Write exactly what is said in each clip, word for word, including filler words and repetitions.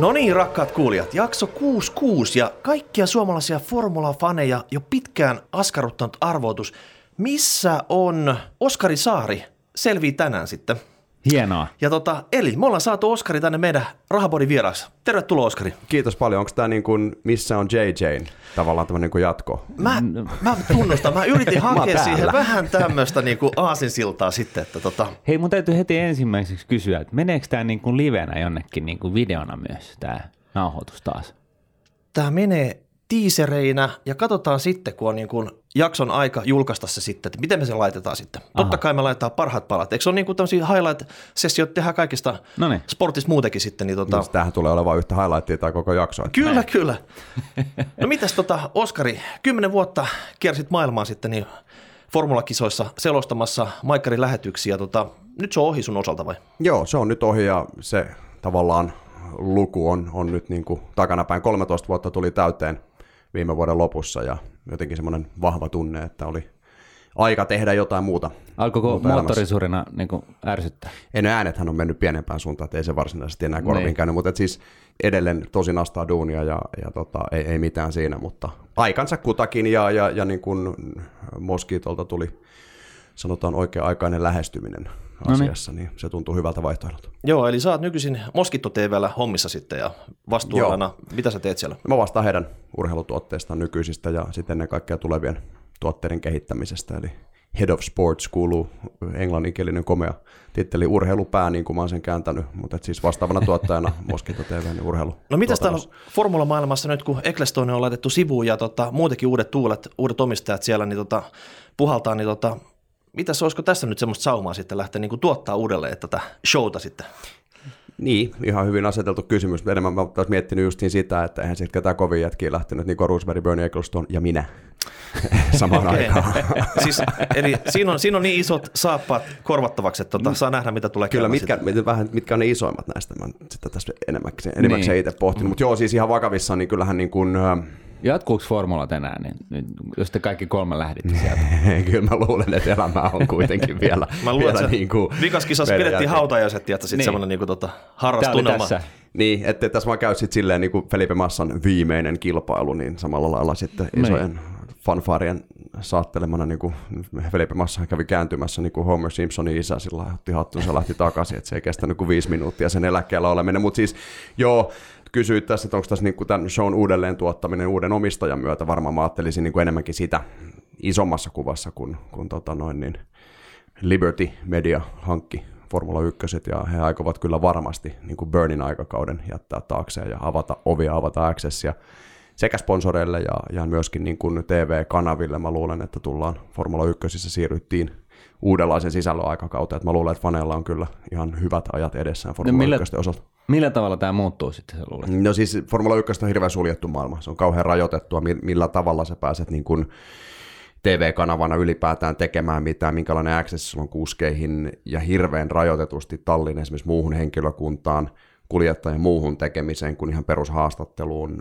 No niin, rakkaat kuulijat, jakso kuusikymmentäkuusi ja kaikkia suomalaisia formula-faneja jo pitkään askarruttanut arvoitus. Missä on Oskari Saari? Selvii tänään sitten. Hienoa. Ja tota, eli me ollaan saatu Oskari tänne meidän Rahapodin vieraaksi. Tervetuloa, Oskari. Kiitos paljon. Onko tämä niin kuin missä on J J? Tavallaan tämä niin kuin jatko. Mä, mä tunnustan. Mä yritin hakea mä siihen vähän tämmöistä niin kuin aasinsiltaa sitten. Että tota. Hei, mun täytyy heti ensimmäiseksi kysyä, että meneekö tämä niin kuin livenä jonnekin niin kuin videona myös tämä nauhoitus taas? Tämä menee tiisereinä ja katsotaan sitten, kun on niin kuin jakson aika julkaista se sitten, että miten me sen laitetaan sitten. Aha. Totta kai me laitetaan parhaat palat. Eikö se ole niin kuin tämmöisiä highlight-sessioita tehdä kaikista Noniin. sportissa muutenkin sitten? Niin tota... Tämähän tulee olemaan yhtä highlightia tai koko jaksoa. Kyllä, Näin. kyllä. No mitäs tota, Oskari, kymmenen vuotta kiersit maailmaa sitten niin formulakisoissa selostamassa Maikkarin lähetyksiä. Tota, nyt se on ohi sun osalta vai? Joo, se on nyt ohi ja se tavallaan luku on, on nyt niin kuin takanapäin. kolmetoista vuotta tuli täyteen viime vuoden lopussa ja jotenkin semmoinen vahva tunne, että oli aika tehdä jotain muuta. Alkoiko moottorisurina niin kuin ärsyttää? Ei, ne äänethän on mennyt pienempään suuntaan, että ei se varsinaisesti enää korviin käynyt, mutta siis edelleen tosi nastaa duunia ja, ja tota, ei, ei mitään siinä, mutta aikansa kutakin ja, ja, ja niin kuin Moskitolta tuli sanotaan oikea-aikainen lähestyminen asiassa, Noniin. niin se tuntuu hyvältä vaihtoehdolta. Joo, eli sä oot nykyisin Moskito T V:llä hommissa sitten ja vastuullana. Mitä sä teet siellä? Mä vastaan heidän urheilutuotteistaan nykyisistä ja sitten ennen kaikkea tulevien tuotteiden kehittämisestä, eli Head of Sports kuuluu englanninkielinen komea titteli urheilupää, niin kuin mä oon sen kääntänyt, mutta siis vastaavana tuottajana Moskito T V, niin urheilu. No mitäs täällä formulamaailmassa nyt, kun Ecclestone on laitettu sivuun ja tota, muutenkin uudet tuulet, uudet omistajat siellä niin tota, puhaltaa, niin tota, mitäs olisiko tässä nyt semmoista saumaa sitten lähteä niin tuottaa uudelleen tätä showta sitten? Niin, ihan hyvin aseteltu kysymys. Enemmän mä taas miettinyt justiin sitä, että eihän sitten ketään kovin jätkiä lähtenyt, Nico Roosberg, Bernie Ecclestone ja minä samaan okay. aikaan. Siis, eli siinä on, siinä on niin isot saappaat korvattavaksi, että tota, saa nähdä mitä tulee. Kyllä, mitkä, vähän, mitkä on ne isoimmat näistä. Mä sitä tässä enemmäkseen, enemmäkseen niin. itse pohtinut, mutta joo, siis ihan vakavissaan, niin kyllähän niin kuin... Jatkuuko formula tänään, niin, jos te kaikki kolme lähditte sieltä? Kyllä mä luulen, että elämää on kuitenkin vielä. Mä luulen, vielä että niin vikas kisassa pidettiin hautajaiset ja sitten niin. semmoinen niin kuin, tota, harrastunnelma. Niin, että tässä vaan käy sitten silleen niin kuin Felipe Massan viimeinen kilpailu, niin samalla lailla sitten isojen niin. fanfaarien saattelemana niin kuin Felipe Massa kävi kääntymässä niin kuin Homer Simpsonin isä, sillä otti hattunsa lähti takaisin, että se ei kestänyt kuin viisi minuuttia sen eläkkeellä oleminen, mutta siis joo, kysyit tässä, että onko tässä niin kuin tämän shown uudelleen tuottaminen uuden omistajan myötä. Varmaan mä ajattelisin niin kuin enemmänkin sitä isommassa kuvassa, kun, kun tota noin niin Liberty Media hankki Formula ykköset ja he aikovat kyllä varmasti niin kuin Bernin aikakauden jättää taakseen ja avata ovia, avata accessia sekä sponsoreille ja, ja myöskin niin kuin T V-kanaville. Mä luulen, että tullaan Formula ykkösissä siirryttiin uudenlaisen sisällön aikakauteen. Et mä luulen, että faneilla on kyllä ihan hyvät ajat edessään Formula no ykkösten osalta. Millä tavalla tämä muuttuu sitten, sä luulet? No siis Formula ykköstä on hirveän suljettu maailma. Se on kauhean rajoitettua, millä tavalla sä pääset niin kuin T V-kanavana ylipäätään tekemään mitään, minkälainen access sulla on kuskeihin ja hirveän rajoitetusti tallin esimerkiksi muuhun henkilökuntaan, kuljettajan muuhun tekemiseen kuin ihan perushaastatteluun.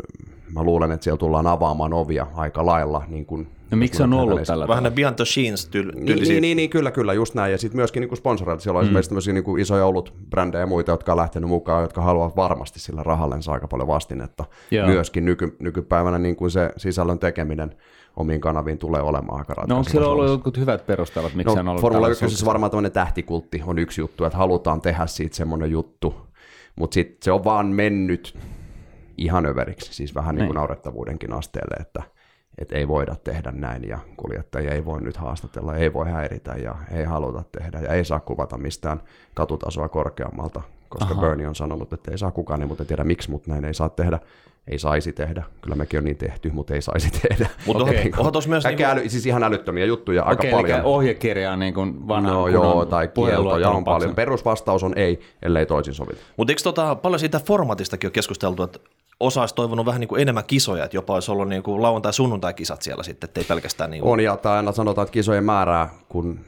Mä luulen, että siellä tullaan avaamaan ovia aika lailla. Niin kuin, no miksi on ollut tällä? Vähän ne behind the scenes tyl- tyylisiä. Niin, niin, niin, kyllä, kyllä, just näin. Ja sitten myöskin niin sponsoreilta. Siellä on mm. esimerkiksi tämmöisiä niin isoja olutbrändejä ja muita, jotka on lähtenyt mukaan, jotka haluavat varmasti sillä rahallensa aika paljon vastinetta. Joo. Myöskin nyky, nykypäivänä niin kuin se sisällön tekeminen omiin kanaviin tulee olemaan aika ratkaisevaa. No onko siellä ollut jotkut hyvät perustelut, miksi no, on ollut Formula ykkönen? Siis varmaan tämmöinen tähtikultti on yksi juttu, että halutaan tehdä siitä semmoinen juttu. Mutta sitten se on vaan mennyt ihan överiksi, siis vähän niin kuin naurettavuudenkin asteelle, että et ei voida tehdä näin ja kuljettajia ei voi nyt haastatella, ei voi häiritä ja ei haluta tehdä ja ei saa kuvata mistään katutasoa korkeammalta, koska Aha. Bernie on sanonut, että ei saa kukaan, niin, mutta ei tiedä miksi, mutta näin ei saa tehdä. Ei saisi tehdä. Kyllä mekin on niin tehty, mutta ei saisi tehdä. Mutta okay. onhan tuossa myös... Äkä, niin kuin... Siis ihan älyttömiä juttuja okay, aika paljon. Okei, eli ohjekirjaa niin kuin vanha... No joo, tai kieltoja on paljon. Perusvastaus on ei, ellei toisin sovita. Mutta eikö tota, paljon siitä formatistakin ole keskusteltu, että osa olisi toivonut vähän niin kuin enemmän kisoja, että jopa olisi ollut niin kuin lauantai-sunnuntai-kisat siellä sitten, ettei pelkästään... Niin kuin... On, ja tai aina sanotaan, että kisojen määrää, kun...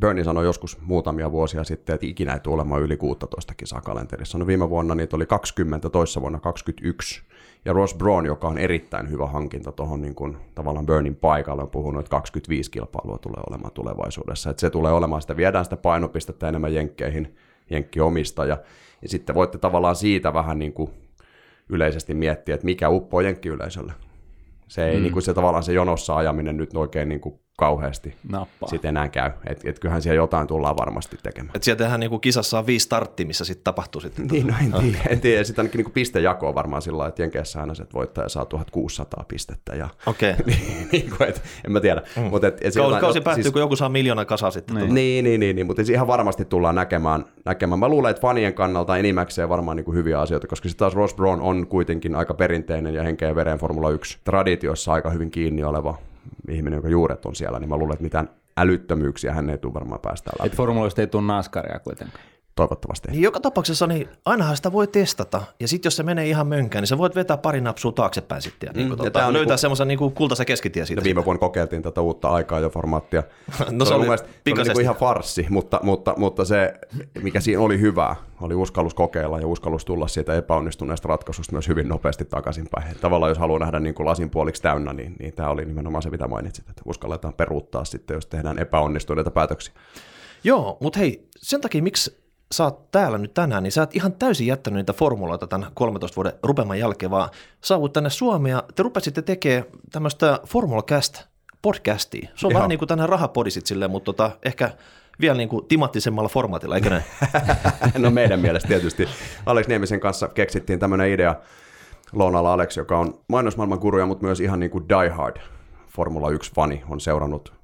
Bernie sanoi joskus muutamia vuosia sitten, että ikinä ei tule olemaan yli kuusitoista kisaa kalenterissa. No viime vuonna niitä oli kaksikymmentä, toissa vuonna kaksikymmentäyksi. Ja Ross Brawn, joka on erittäin hyvä hankinta tuohon niin kuin tavallaan Bernien paikalle, on puhunut, että kaksikymmentäviisi kilpailua tulee olemaan tulevaisuudessa. Että se tulee olemaan sitä, viedään sitä painopistettä enemmän jenkkeihin, jenkkiomistaja. Ja sitten voitte tavallaan siitä vähän niin kuin yleisesti miettiä, että mikä uppoo jenkkiyleisölle. Se ei mm. niin kuin se, tavallaan se jonossa ajaminen nyt oikein niin kuin kauheasti nappaa. Sit enää käy. Et, et kyllähän siellä jotain tullaan varmasti tekemään. Et sieltähän niin kuin kisassa on viisi starttia, missä sitten tapahtuu. Sit niin, no en tiedä. En tiedä. Sitten ainakin niin kuin pistejako on varmaan sillä lailla, että Jenkeissä aina se, että voittaja saa tuhatkuusisataa pistettä. Ja... Okei. Okay. niin kuin, et, en mä tiedä. Mm. Mut et, et Kous, jotain, kausi no, päättyy, siis... kun joku saa miljoonan kasaa sitten. Niin, niin, niin, niin, niin. Mutta ihan varmasti tullaan näkemään, näkemään. Mä luulen, että fanien kannalta enimmäkseen varmaan niin kuin hyviä asioita, koska sitten taas Ross Brawn on kuitenkin aika perinteinen ja henkeen veren Formula yksi traditiossa aika hyvin kiinni oleva ihminen, jonka juuret on siellä, niin mä luulen, että mitään älyttömyyksiä hän ei tule varmaan päästään läpi. Että formuloista ei tule NASCARia kuitenkaan. Toivottavasti. Niin joka tapauksessa niin ainahan sitä voi testata, ja sitten jos se menee ihan mönkään, niin sä voit vetää pari napsua taaksepäin sitten ja, mm, niin, ja tota, löytää ku... semmoisen niin kultaisen keskitie siitä. No, viime vuonna kokeiltiin tätä uutta aikaa jo formaattia. No se, se oli pikaisesti. Se oli niin kuin ihan farssi, mutta, mutta, mutta se, mikä siinä oli hyvää, oli uskallus kokeilla ja uskallus tulla siitä epäonnistuneesta ratkaisusta myös hyvin nopeasti takaisinpäin. Tavallaan jos haluaa nähdä niin kuin lasin puoliksi täynnä, niin, niin tämä oli nimenomaan se, mitä mainitsit, että uskalletaan peruuttaa sitten, jos tehdään epäonnistuneita päätöksiä. Joo, mutta hei, sen takia miksi sä oot täällä nyt tänään, niin sä oot ihan täysin jättänyt niitä formuloita tämän kolmentoista vuoden rupeman jälkeen, vaan saavut tänne Suomeen ja te rupesitte tekemään tämmöistä FormulaCast-podcastia. Se on ihan vähän niin kuin tänään rahapodisit silleen, mutta tota, ehkä vielä niin kuin timattisemmalla formaatilla, eikö näin? No meidän mielestä tietysti. Alex Niemisen kanssa keksittiin tämmöinen idea, lounalla Alex, joka on mainosmaailman guruja, mutta myös ihan niin kuin die hard Formula yksi-fani, on seurannut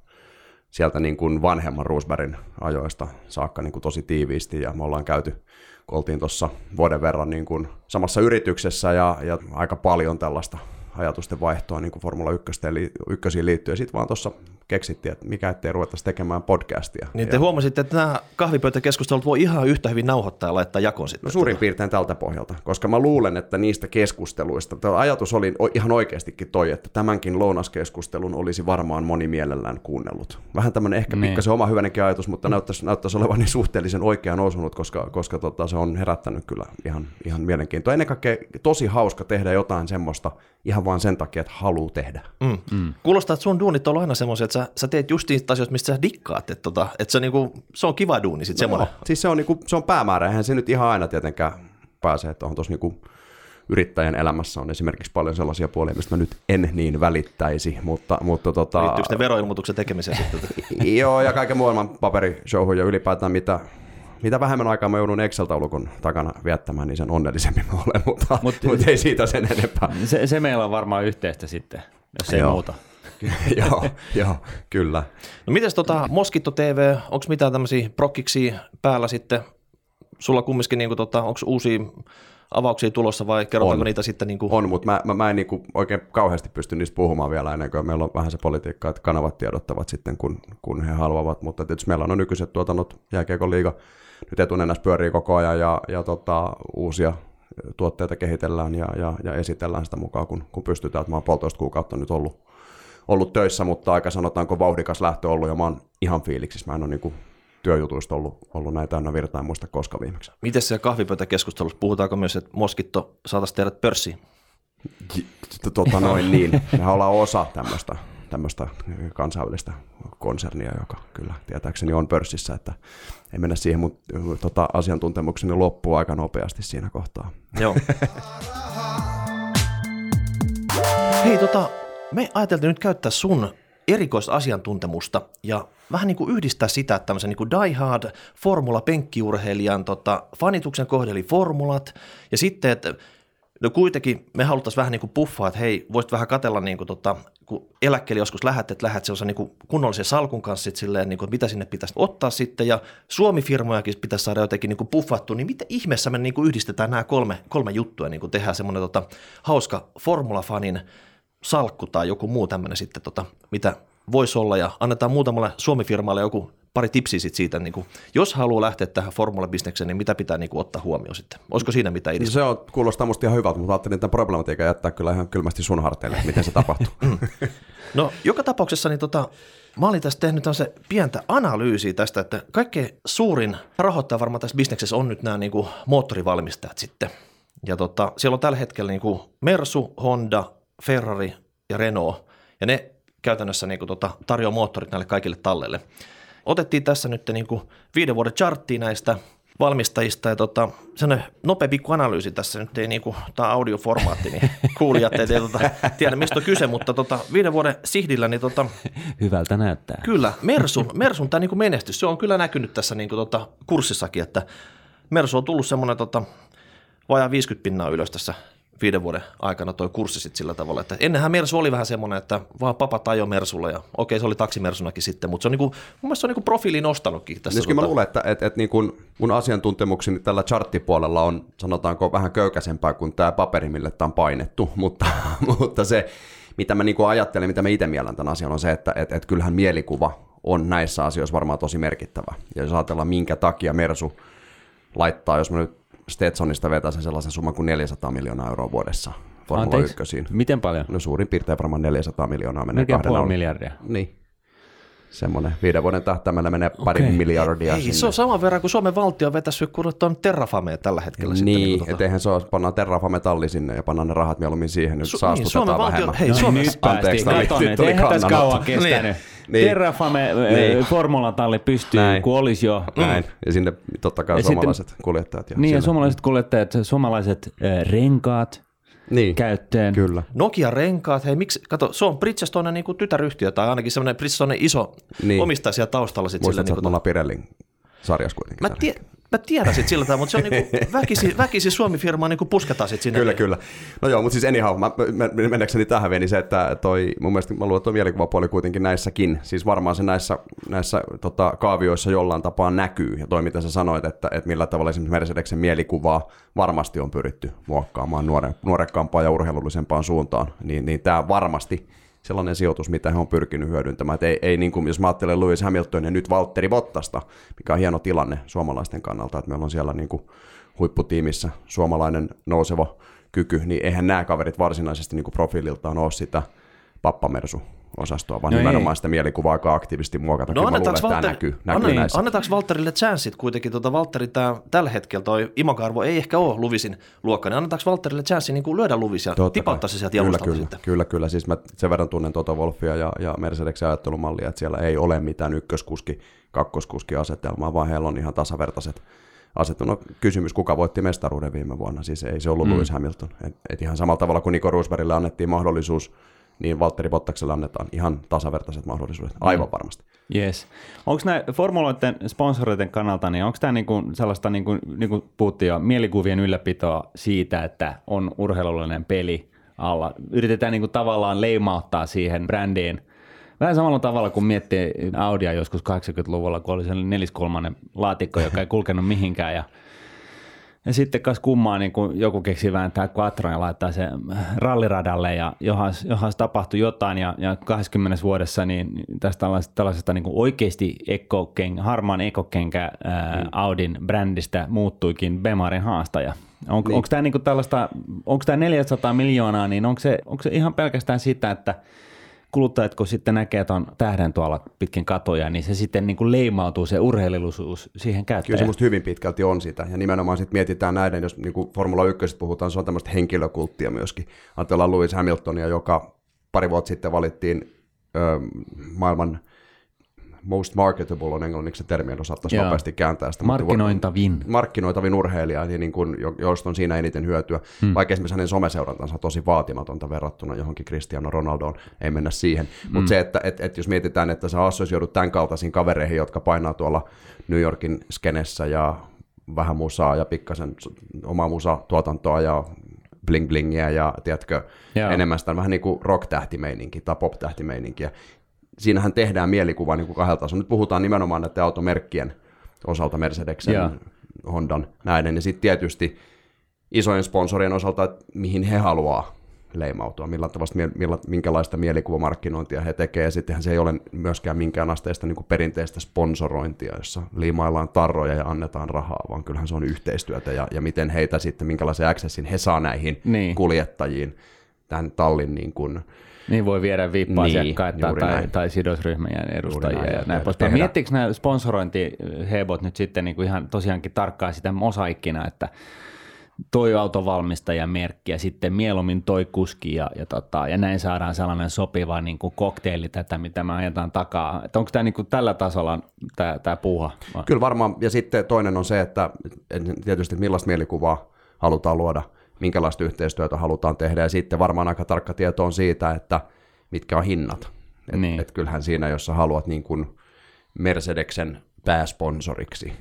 sieltä niin kuin vanhemman Rosbergin ajoista saakka niin kuin tosi tiiviisti, ja me ollaan käyty, kun oltiin tuossa vuoden verran niin kuin samassa yrityksessä, ja, ja aika paljon tällaista ajatusten vaihtoa niin kuin Formula ykköseen liittyen, ja sitten vaan tuossa keksittiin, että mikä ettei ruvettaisi tekemään podcastia. Niin te ja... huomasitte, että nämä kahvipöytäkeskustelut voi ihan yhtä hyvin nauhoittaa ja laittaa jakoon sitten. No suurin piirtein tältä pohjalta, koska mä luulen, että niistä keskusteluista, tämä ajatus oli ihan oikeastikin toi, että tämänkin lounaskeskustelun olisi varmaan moni mielellään kuunnellut. Vähän tämmöinen ehkä niin pikkasen oma hyvänenkin ajatus, mutta näyttäisi, näyttäisi olevan niin suhteellisen oikeaan osunut, koska, koska tota, se on herättänyt kyllä ihan, ihan mielenkiintoa. Ennen kaikkea tosi hauska tehdä jotain semmoista ihan vaan sen takia, että haluaa tehdä. Mm. Mm. Kuulostaa, että sun duunit on aina semmoisia, Sä, sä teet justiin asioita, mistä sä dikkaat, että, tota, että se, niinku, se on kiva duuni sitten no, semmoinen. Siis se on, niinku, se on päämäärä, eihän se nyt ihan aina tietenkään pääse, että on tuossa niinku, yrittäjän elämässä on esimerkiksi paljon sellaisia puolia, mistä mä nyt en niin välittäisi, mutta... mutta tota... Liittyykö ne veroilmoituksen tekemiseen sitten? Joo, ja kaiken maailman paperishowhun ja ylipäätään mitä... Mitä vähemmän aikaa mä joudun Excel-taulukon takana viettämään, niin sen onnellisempi mä olen, mutta Mut, mut ei siitä sen enempää. Se, se meillä on varmaan yhteistä sitten, jos ei joo. muuta. joo, joo, kyllä. No mites tota Moskito T V, onko mitään tämmöisiä prokkiksi päällä sitten? Sulla kumminkin, niinku tota, onko uusia avauksia tulossa vai kerrotaanko niitä sitten? Niinku... On, mutta mä, mä, mä en niinku oikein kauheasti pysty niistä puhumaan vielä ennen kuin meillä on vähän se politiikka, että kanavat tiedottavat sitten, kun, kun he haluavat, mutta tietysti meillä on no nykyiset tuotannot, jääkiekon liiga, nyt etunenässä pyörii koko ajan ja, ja tota, uusia tuotteita kehitellään ja, ja, ja esitellään sitä mukaan, kun, kun pystytään. Mä oon puolitoista kuukautta nyt ollut, ollut töissä, mutta aika sanotaanko vauhdikas lähtö ollut ja mä oon ihan fiiliksissä. Mä en ole niinku työjutuista ollut, ollut näitä aina virtaa, en muista koska viimeksi. Miten siellä kahvipöytäkeskustelussa puhutaanko myös, että Moskitto saataisiin tehdä pörssiin? Tota noin niin. Mehän ollaan osa tämmöistä. tämmöistä kansainvälistä konsernia, joka kyllä tietääkseni on pörssissä, että ei mennä siihen, mutta tota, asiantuntemukseni loppuu aika nopeasti siinä kohtaa. Joo. Hei, tota, me ajateltiin nyt käyttää sun erikoista asiantuntemusta ja vähän niin kuin yhdistää sitä, että tämmöisen niin kuin die hard formula-penkkiurheilijan tota, fanituksen kohdeli formulat ja sitten, että no kuitenkin me haluttaisiin vähän niin kuin puffaa, että hei, voisit vähän katsella, niin kuin tota, kun eläkkeelle joskus lähdet, että lähdet sellaisen niin kuin kunnollisen salkun kanssa sit silleen, niin kuin, mitä sinne pitäisi ottaa sitten, ja Suomi-firmojakin pitäisi saada jotenkin niin kuin puffattua, niin mitä ihmeessä me niin kuin yhdistetään nämä kolme, kolme juttua, niin kuin tehdään semmoinen tota, hauska formulafanin salkku tai joku muu tämmöinen sitten, tota, mitä voisi olla, ja annetaan muutamalle Suomi-firmalle joku pari tipsiä sit siitä, niin kuin, jos haluaa lähteä tähän formulabisnekseen, niin mitä pitää niin kuin, ottaa huomioon sitten? Olisiko siinä mitään idea? Se on, kuulostaa musta ihan hyvältä, mutta ajattelin tämän problematiikan jättää kyllä ihan kylmästi sun harteille, miten se tapahtuu. No joka tapauksessa niin, tota, mä olin tässä tehnyt tämmöisen pientä analyysiä tästä, että kaikkein suurin rahoittaja varmaan tässä bisneksessä on nyt nämä niin kuin, moottorivalmistajat sitten. Ja tota, siellä on tällä hetkellä niin kuin Mersu, Honda, Ferrari ja Renault, ja ne käytännössä niin kuin, tota, tarjoaa moottorit näille kaikille talleille. Otettiin tässä nyt niin kuin viiden vuoden charttia näistä valmistajista. Ja tota, sellainen nopea pikku analyysi tässä, nyt ei niinku, tämä audioformaatti, niin kuulijat ei tota, tiedä mistä on kyse, mutta tota, viiden vuoden sihdillä. Niin tota, hyvältä näyttää. Kyllä, Mersun, Mersun tämä niinku menestys, se on kyllä näkynyt tässä niinku tota kurssissakin, että Mersu on tullut semmoinen tota, vajaa viisikymmentä pinnaa ylös tässä viiden vuoden aikana toi kurssi sitten sillä tavalla, että ennenhän Mersu oli vähän semmoinen, että vaan papat ajoi Mersulla ja okei se oli taksimersunakin sitten, mutta se on niinku, mun mielestä se on niinku profiili nostanutkin tässä. Nyt kyllä mä luulen, että et, et niin kun mun asiantuntemukseni tällä charttipuolella on sanotaanko vähän köykäisempää kuin tämä paperi, mille tämä on painettu, mutta, mutta se mitä mä niinku ajattelen, mitä mä itse miellän tämän asian on se, että et, et kyllähän mielikuva on näissä asioissa varmaan tosi merkittävä ja jos ajatellaan minkä takia Mersu laittaa, jos mä nyt Stetsonista vetäisi sellaisen summan kuin neljäsataa miljoonaa euroa vuodessa Formula ykkösiin. Miten paljon? No suurin piirtein varmaan neljäsataa miljoonaa menee kahden puoli miljardia? Niin. Semmoinen viiden vuoden tähtäimellä menee pari okay. miljardia. Ei, ei se on saman verran kuin Suomen valtio vetäisi, kun on Terrafamea tällä hetkellä. Niin, sitten, niin tuota... eihän se ole, pannaan Terrafame-talli sinne ja pannaan ne rahat mieluummin siihen, nyt Su- saastutetaan niin, vähemmän. Valtio... Hei, no, Suomessa... Nyt päästiin, katsoneet, eihän tässä kauan kestänyt. Niin. Terrafame niin. Formula-talli pystyy, näin. Kun olisi jo. Näin, ja sinne totta kai ja suomalaiset sitten, kuljettajat. Jo, niin, siellä. Ja suomalaiset kuljettajat, suomalaiset äh, renkaat. Niin, käyttöön. Kyllä. Nokia-renkaat, hei miksi, kato, se on Bridgestone niin kuin tytäryhtiö, tai ainakin semmoinen Bridgestone iso niin. omistaja siellä taustalla. Sit muistat, sillä, että niin Pirellin sarjassa kuitenkin. Mä, tie, mä tiedän sitten sillä tavalla, mutta se on niin kuin väkisi, väkisi Suomi-firmaa niin kuin pusketaan sitten sinne. Kyllä, kyllä. No joo, mutta siis anyhow, mä, mä, mennäkseni tähän vielä, niin se, että toi, mun mielestä mä luulen, että toi mielikuvapuoli kuitenkin näissäkin, siis varmaan se näissä, näissä tota, kaavioissa jollain tapaa näkyy, ja toi mitä sä sanoit, että, että millä tavalla esimerkiksi Mercedeksen mielikuvaa varmasti on pyritty muokkaamaan nuore, nuorekkaampaan ja urheilullisempaan suuntaan, niin, niin tämä varmasti sellainen sijoitus, mitä he on pyrkinyt hyödyntämään. Ei, ei niin kuin, jos mä ajattelen Lewis Hamilton ja nyt Valtteri Bottasta, mikä on hieno tilanne suomalaisten kannalta, että meillä on siellä niin kuin huipputiimissä suomalainen nouseva kyky, niin eihän nämä kaverit varsinaisesti niin kuin profiililtaan ole sitä pappamersu-osastoa, vaan no nimenomaan sitä mielikuvaa aika aktiivisesti muokata. No annetaanko, luulen, Valtteri, näkyy, näkyy anna, annetaanko Valtterille chanssit kuitenkin? Tuota, Valtteri tää, tällä hetkellä toi imakarvo ei ehkä ole Lewisin luokka, niin annetaanko Valtterille chanssi niin kuin lyödä Lewis ja tipauttaa se sieltä jalustalta kyllä, sitten? Kyllä, kyllä. Siis mä sen verran tunnen Toto Wolffia ja, ja Mercedeksen ajattelumallia, että siellä ei ole mitään ykköskuski, kakkoskuski asetelmaa, vaan heillä on ihan tasavertaiset asettunut kysymys, kuka voitti mestaruuden viime vuonna. Siis ei se ollut mm. Lewis Hamilton. Et, et ihan samalla tavalla kuin Nico Roosbergille annettiin mahdollisuus, niin Valtteri Bottakselle annetaan ihan tasavertaiset mahdollisuudet, aivan varmasti. Yes. Onko nämä formuloiden sponsoreiden kannalta, niin onko tämä niinku sellaista, niin kuin niinku puhuttiin jo, mielikuvien ylläpitoa siitä, että on urheilullinen peli alla? Yritetään niinku tavallaan leimauttaa siihen brändiin. Vähän samalla tavalla, kun miettii Audia joskus kahdeksankymmentäluvulla, kun oli sellainen neliskulmainen laatikko, joka ei kulkenut mihinkään ja Ja sitten kas kummaa, niin kun joku keksii vääntää quattron ja laittaa sen ralliradalle ja johas, johas tapahtui jotain ja, ja kahdessakymmenessä vuodessa niin tästä tällaisesta, tällaisesta niin oikeasti ekoken, harmaan ekokenkä ää, mm. Audin brändistä muuttuikin Bemarin haastaja. On, niin. Onko tämä niin tällaista, onko tämä neljäsataa miljoonaa, niin onko se, onko se ihan pelkästään sitä, että kuluttajat, kun sitten näkee tuon tähden tuolla pitkin katoja, niin se sitten niin kuin leimautuu se urheilullisuus siihen käyttäjään. Kyllä se musta hyvin pitkälti on sitä. Ja nimenomaan sitten mietitään näiden, jos niin kuin Formula ykkösestä puhutaan, se on tämmöistä henkilökulttia myöskin. Ajatellaan Lewis Hamiltonia, joka pari vuotta sitten valittiin ö, maailman most marketable on englanniksi se termi, en osattaisi nopeasti kääntää sitä. Markkinointavin. Markkinointavin urheilija, niin kuin, josta on siinä eniten hyötyä. Hmm. Vaikka esimerkiksi hänen someseurantansa on tosi vaatimatonta verrattuna johonkin Cristiano Ronaldoon, ei mennä siihen. Hmm. Mutta se, että et, et jos mietitään, että sä assosioidut tämän kaltaisiin kavereihin, jotka painaa tuolla New Yorkin skenessä ja vähän musaa ja pikkasen omaa musatuotantoa ja bling-blingiä ja tiedätkö, yeah. enemmän sitä vähän niin kuin rock-tähtimeininkiä tai pop-tähtimeininkiä. Siinähän tehdään mielikuva niin kuin kahdelta tasolla. Nyt puhutaan nimenomaan näiden automerkkien osalta, Mercedeksen, yeah. Hondan, näiden. Ja sitten tietysti isojen sponsorien osalta, että mihin he haluaa leimautua, millä tavasta, millä, minkälaista mielikuvamarkkinointia he tekevät. Ja sittenhän se ei ole myöskään minkään asteista niin kuin perinteistä sponsorointia, jossa liimaillaan tarroja ja annetaan rahaa, vaan kyllähän se on yhteistyötä. Ja, ja miten heitä sitten, minkälaisen accessin he saa näihin niin. kuljettajiin, tämän tallin niin kuin... Niin voi viedä viippa-asiakkaita niin, tai, tai sidosryhmien edustajia näin, ja näin poispäin. Miettikö nämä sponsorointihebot nyt sitten niin kuin ihan tosiaankin tarkkaan sitä mosaikkina, että toi autovalmistajan merkki ja sitten mieluummin toi kuski ja, ja, tota, ja näin saadaan sellainen sopiva niin kuin kokteili tätä, mitä me ajetaan takaa. Et onko tämä niin kuin tällä tasolla tämä, tämä puuha? Kyllä varmaan, ja sitten toinen on se, että tietysti millaista mielikuvaa halutaan luoda, minkälaista yhteistyötä halutaan tehdä ja sitten varmaan aika tarkka tieto on siitä, että mitkä on hinnat. Et, niin. et kyllähän siinä, jos sä haluat niin kuin Mercedeksen pääsponsoriksi,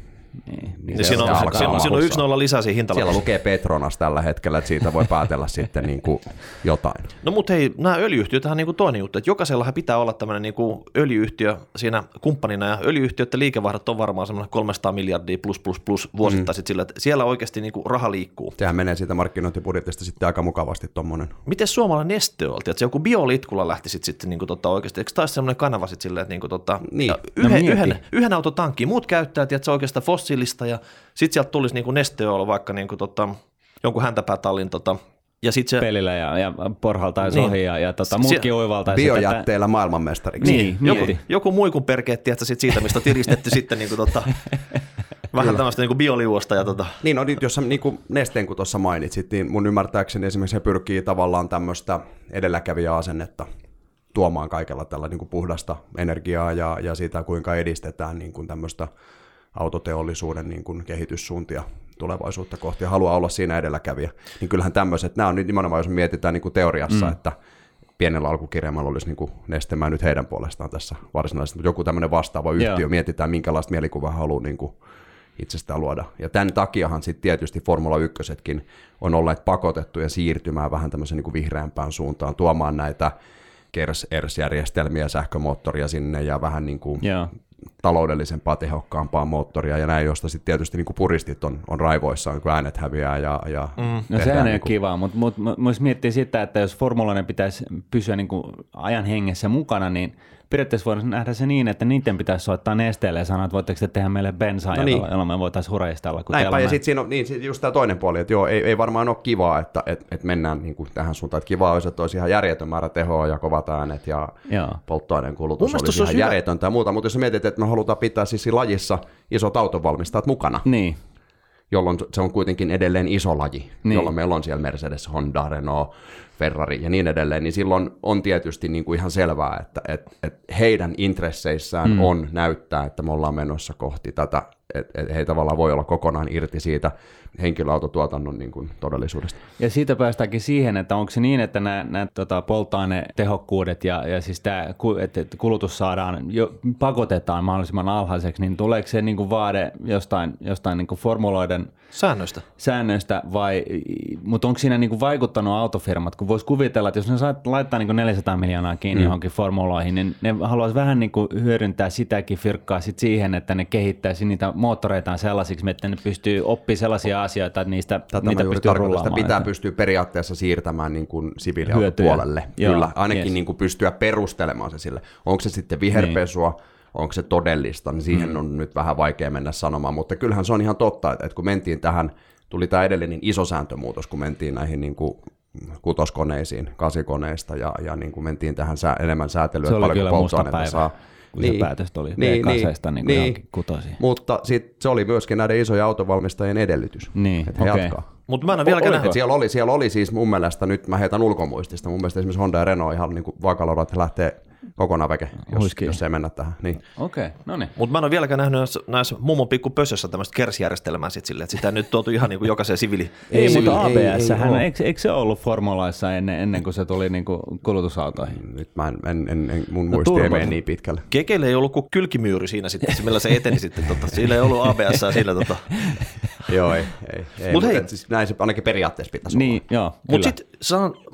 niin, niin siinä on, on, on, on yksi nolla lisää siihen hintalapussa. Siellä lukee Petronas tällä hetkellä, että siitä voi päätellä sitten niin kuin jotain. No mutta hei, nämä öljyyhtiöt on niin kuin toinen juttu, että jokaisellahan pitää olla tämmöinen niin kuin öljyyhtiö siinä kumppanina, ja öljyyhtiöiden liikevaihdot on varmaan semmoinen kolmesataa miljardia plus plus plus vuosittain mm. sillä, että siellä oikeasti niin kuin raha liikkuu. Sehän menee siitä markkinointibudjetista sitten aika mukavasti tuommoinen. Miten suomalainen Neste oltiin, että se joku biolitkulla lähti sitten, sitten niin kuin tota oikeasti, eikö taisi semmoinen kanava sitten silleen, että niin kuin tota, niin. yhden, no, yhden, yhden autotankkiin muut käyttää, että se oikeastaan ja sitten sieltä tulisi niinku Neste Oil vaikka niinku tota, jonkun häntäpäätallin tota, ja sit se pelillä ja, ja porhaltaisi niin. ohi ja, ja tota, muutkin oivaltaisi. Biojätteillä maailmanmestariksi. Niin, niin. Joku, joku muu kuin perkeet tietää sit siitä, mistä tiristetty sitten niinku, tota, vähän tämmöistä niinku bioliuosta. Ja, tota. Niin, no, jos niinku Nesteen kun tuossa mainitsit, niin mun ymmärtääkseni esimerkiksi he pyrkii tavallaan tämmöistä edelläkävijäasennetta tuomaan kaikella tällä niinku puhdasta energiaa ja, ja siitä, kuinka edistetään niinku tämmöistä autoteollisuuden niin kuin kehityssuuntia tulevaisuutta kohti ja haluaa olla siinä edelläkävijä, niin kyllähän tämmöiset, nämä on nyt nimenomaan, jos mietitään niin kuin teoriassa, mm. että pienellä alkukirjaimella olisi niin kuin nestemään nyt heidän puolestaan tässä varsinaisesti, mutta joku tämmöinen vastaava yhtiö, yeah. mietitään minkälaista mielikuvaa haluaa niin kuin itsestään luoda. Ja tämän takiahan sitten tietysti Formula ykkösetkin on olleet pakotettuja siirtymään vähän tämmöisen niin kuin vihreämpään suuntaan, tuomaan näitä Kers-E R S-järjestelmiä, sähkömoottoria sinne ja vähän niin kuin yeah. taloudellisempaa, tehokkaampaa moottoria ja näin, josta sitten tietysti niinku puristit on, on raivoissaan, kun äänet häviää. Ja, ja mm. No sehän ei niinku... ole kivaa, mutta mut, myös miettii sitä, että jos formulainen pitäisi pysyä niinku ajan hengessä mukana, niin periaatteessa voidaan nähdä se niin, että niiden pitäisi soittaa Nesteelle ja sanoa, että voitteko te tehdä meille bensaa, no niin. jolloin me voitaisiin hurajistella. Näinpä, ja sitten siinä on niin, sit just tämä toinen puoli, että joo, ei, ei varmaan ole kivaa, että et, et mennään niinku tähän suuntaan, että kivaa olisi, että olisi ihan järjetön määrä tehoa ja kovat äänet ja joo. polttoaineen kulutus olisi ihan järjetöntä ja muuta, mutta jos mietit, että me halutaan pitää siis lajissa isot autonvalmistajat mukana, niin. jolloin se on kuitenkin edelleen iso laji, niin. jolloin meillä on siellä Mercedes, Honda, Renault, Ferrari ja niin edelleen, niin silloin on tietysti niin kuin ihan selvää, että et, et heidän intresseissään mm. on näyttää, että me ollaan menossa kohti tätä, että et he tavallaan voi olla kokonaan irti siitä henkilöautotuotannon niin kuin todellisuudesta. Ja siitä päästäänkin siihen, että onko se niin, että nämä, nämä tota, polttoainetehokkuudet ja, ja siis tämä, että kulutus saadaan, jo, pakotetaan mahdollisimman alhaiseksi, niin tuleeko se niin kuin vaade jostain, jostain niin kuin formuloiden säännöistä, säännöistä vai, mutta onko siinä niin kuin vaikuttanut autofirmat, kun voisi kuvitella, että jos ne laittaa niin kuin neljäsataa miljoonaa kiinni mm. johonkin formuloihin, niin ne haluaisi vähän niin kuin hyödyntää sitäkin firkkaa sit siihen, että ne kehittäisi niitä moottoreitaan sellaisiksi, että ne pystyy oppimaan sellaisia asioita, että niistä, niitä pystyy rullaamaan. Sitä pitää pystyä periaatteessa siirtämään niin kuin siviiliautopuolelle. Kyllä, ainakin yes. niin kuin pystyä perustelemaan se sille. Onko se sitten viherpesua, niin. onko se todellista, niin siihen mm. on nyt vähän vaikea mennä sanomaan, mutta kyllähän se on ihan totta, että kun mentiin tähän, tuli tämä edellinen iso sääntömuutos, kun mentiin näihin niin kuin kutoskoneisiin, kasikoneista ja, ja niin kuin mentiin tähän sää, enemmän säätelyä, että paljonko polttoainetta saa. Kun niin, se päätös oli niin, V kahdesta niin, niin, niin, kutosiin. Mutta sit se oli myöskin näiden isojen autovalmistajien edellytys, niin, että he okay. jatkaa. Mutta mä en ole vieläkään nähnyt. Siellä oli, siellä oli siis mun mielestä, nyt mä heitän ulkomuistista, mun mielestä esimerkiksi Honda ja Renault ihan niin kuin vaakalaudalla, että lähtee kokonaan veke, jos, jos ei mennä tähän. Niin. Okei, okay, no niin. Mutta mä en ole vieläkään nähnyt näissä mummon pikku pösössä tämmöistä kersijärjestelmää sitten silleen, että sitä nyt tuotu ihan niin kuin jokaisen siviili. Ei, ei mutta A B S-hän, eikö, eikö se ollut formulaissa ennen, ennen kuin se tuli niin kuin kulutusautoihin? Nyt mä en, en, en, en mun no, muisti ei mene niin pitkälle. Kekeillä ei ollut kuin kylkimyyri siinä sitten, millä se eteni sitten. Tota. Sillä ei ollut A B S-ää sillä tota. Joo, ei. ei, ei Mutta hei. Siis näin se ainakin periaatteessa pitäisi niin, olla. Joo, mutta sitten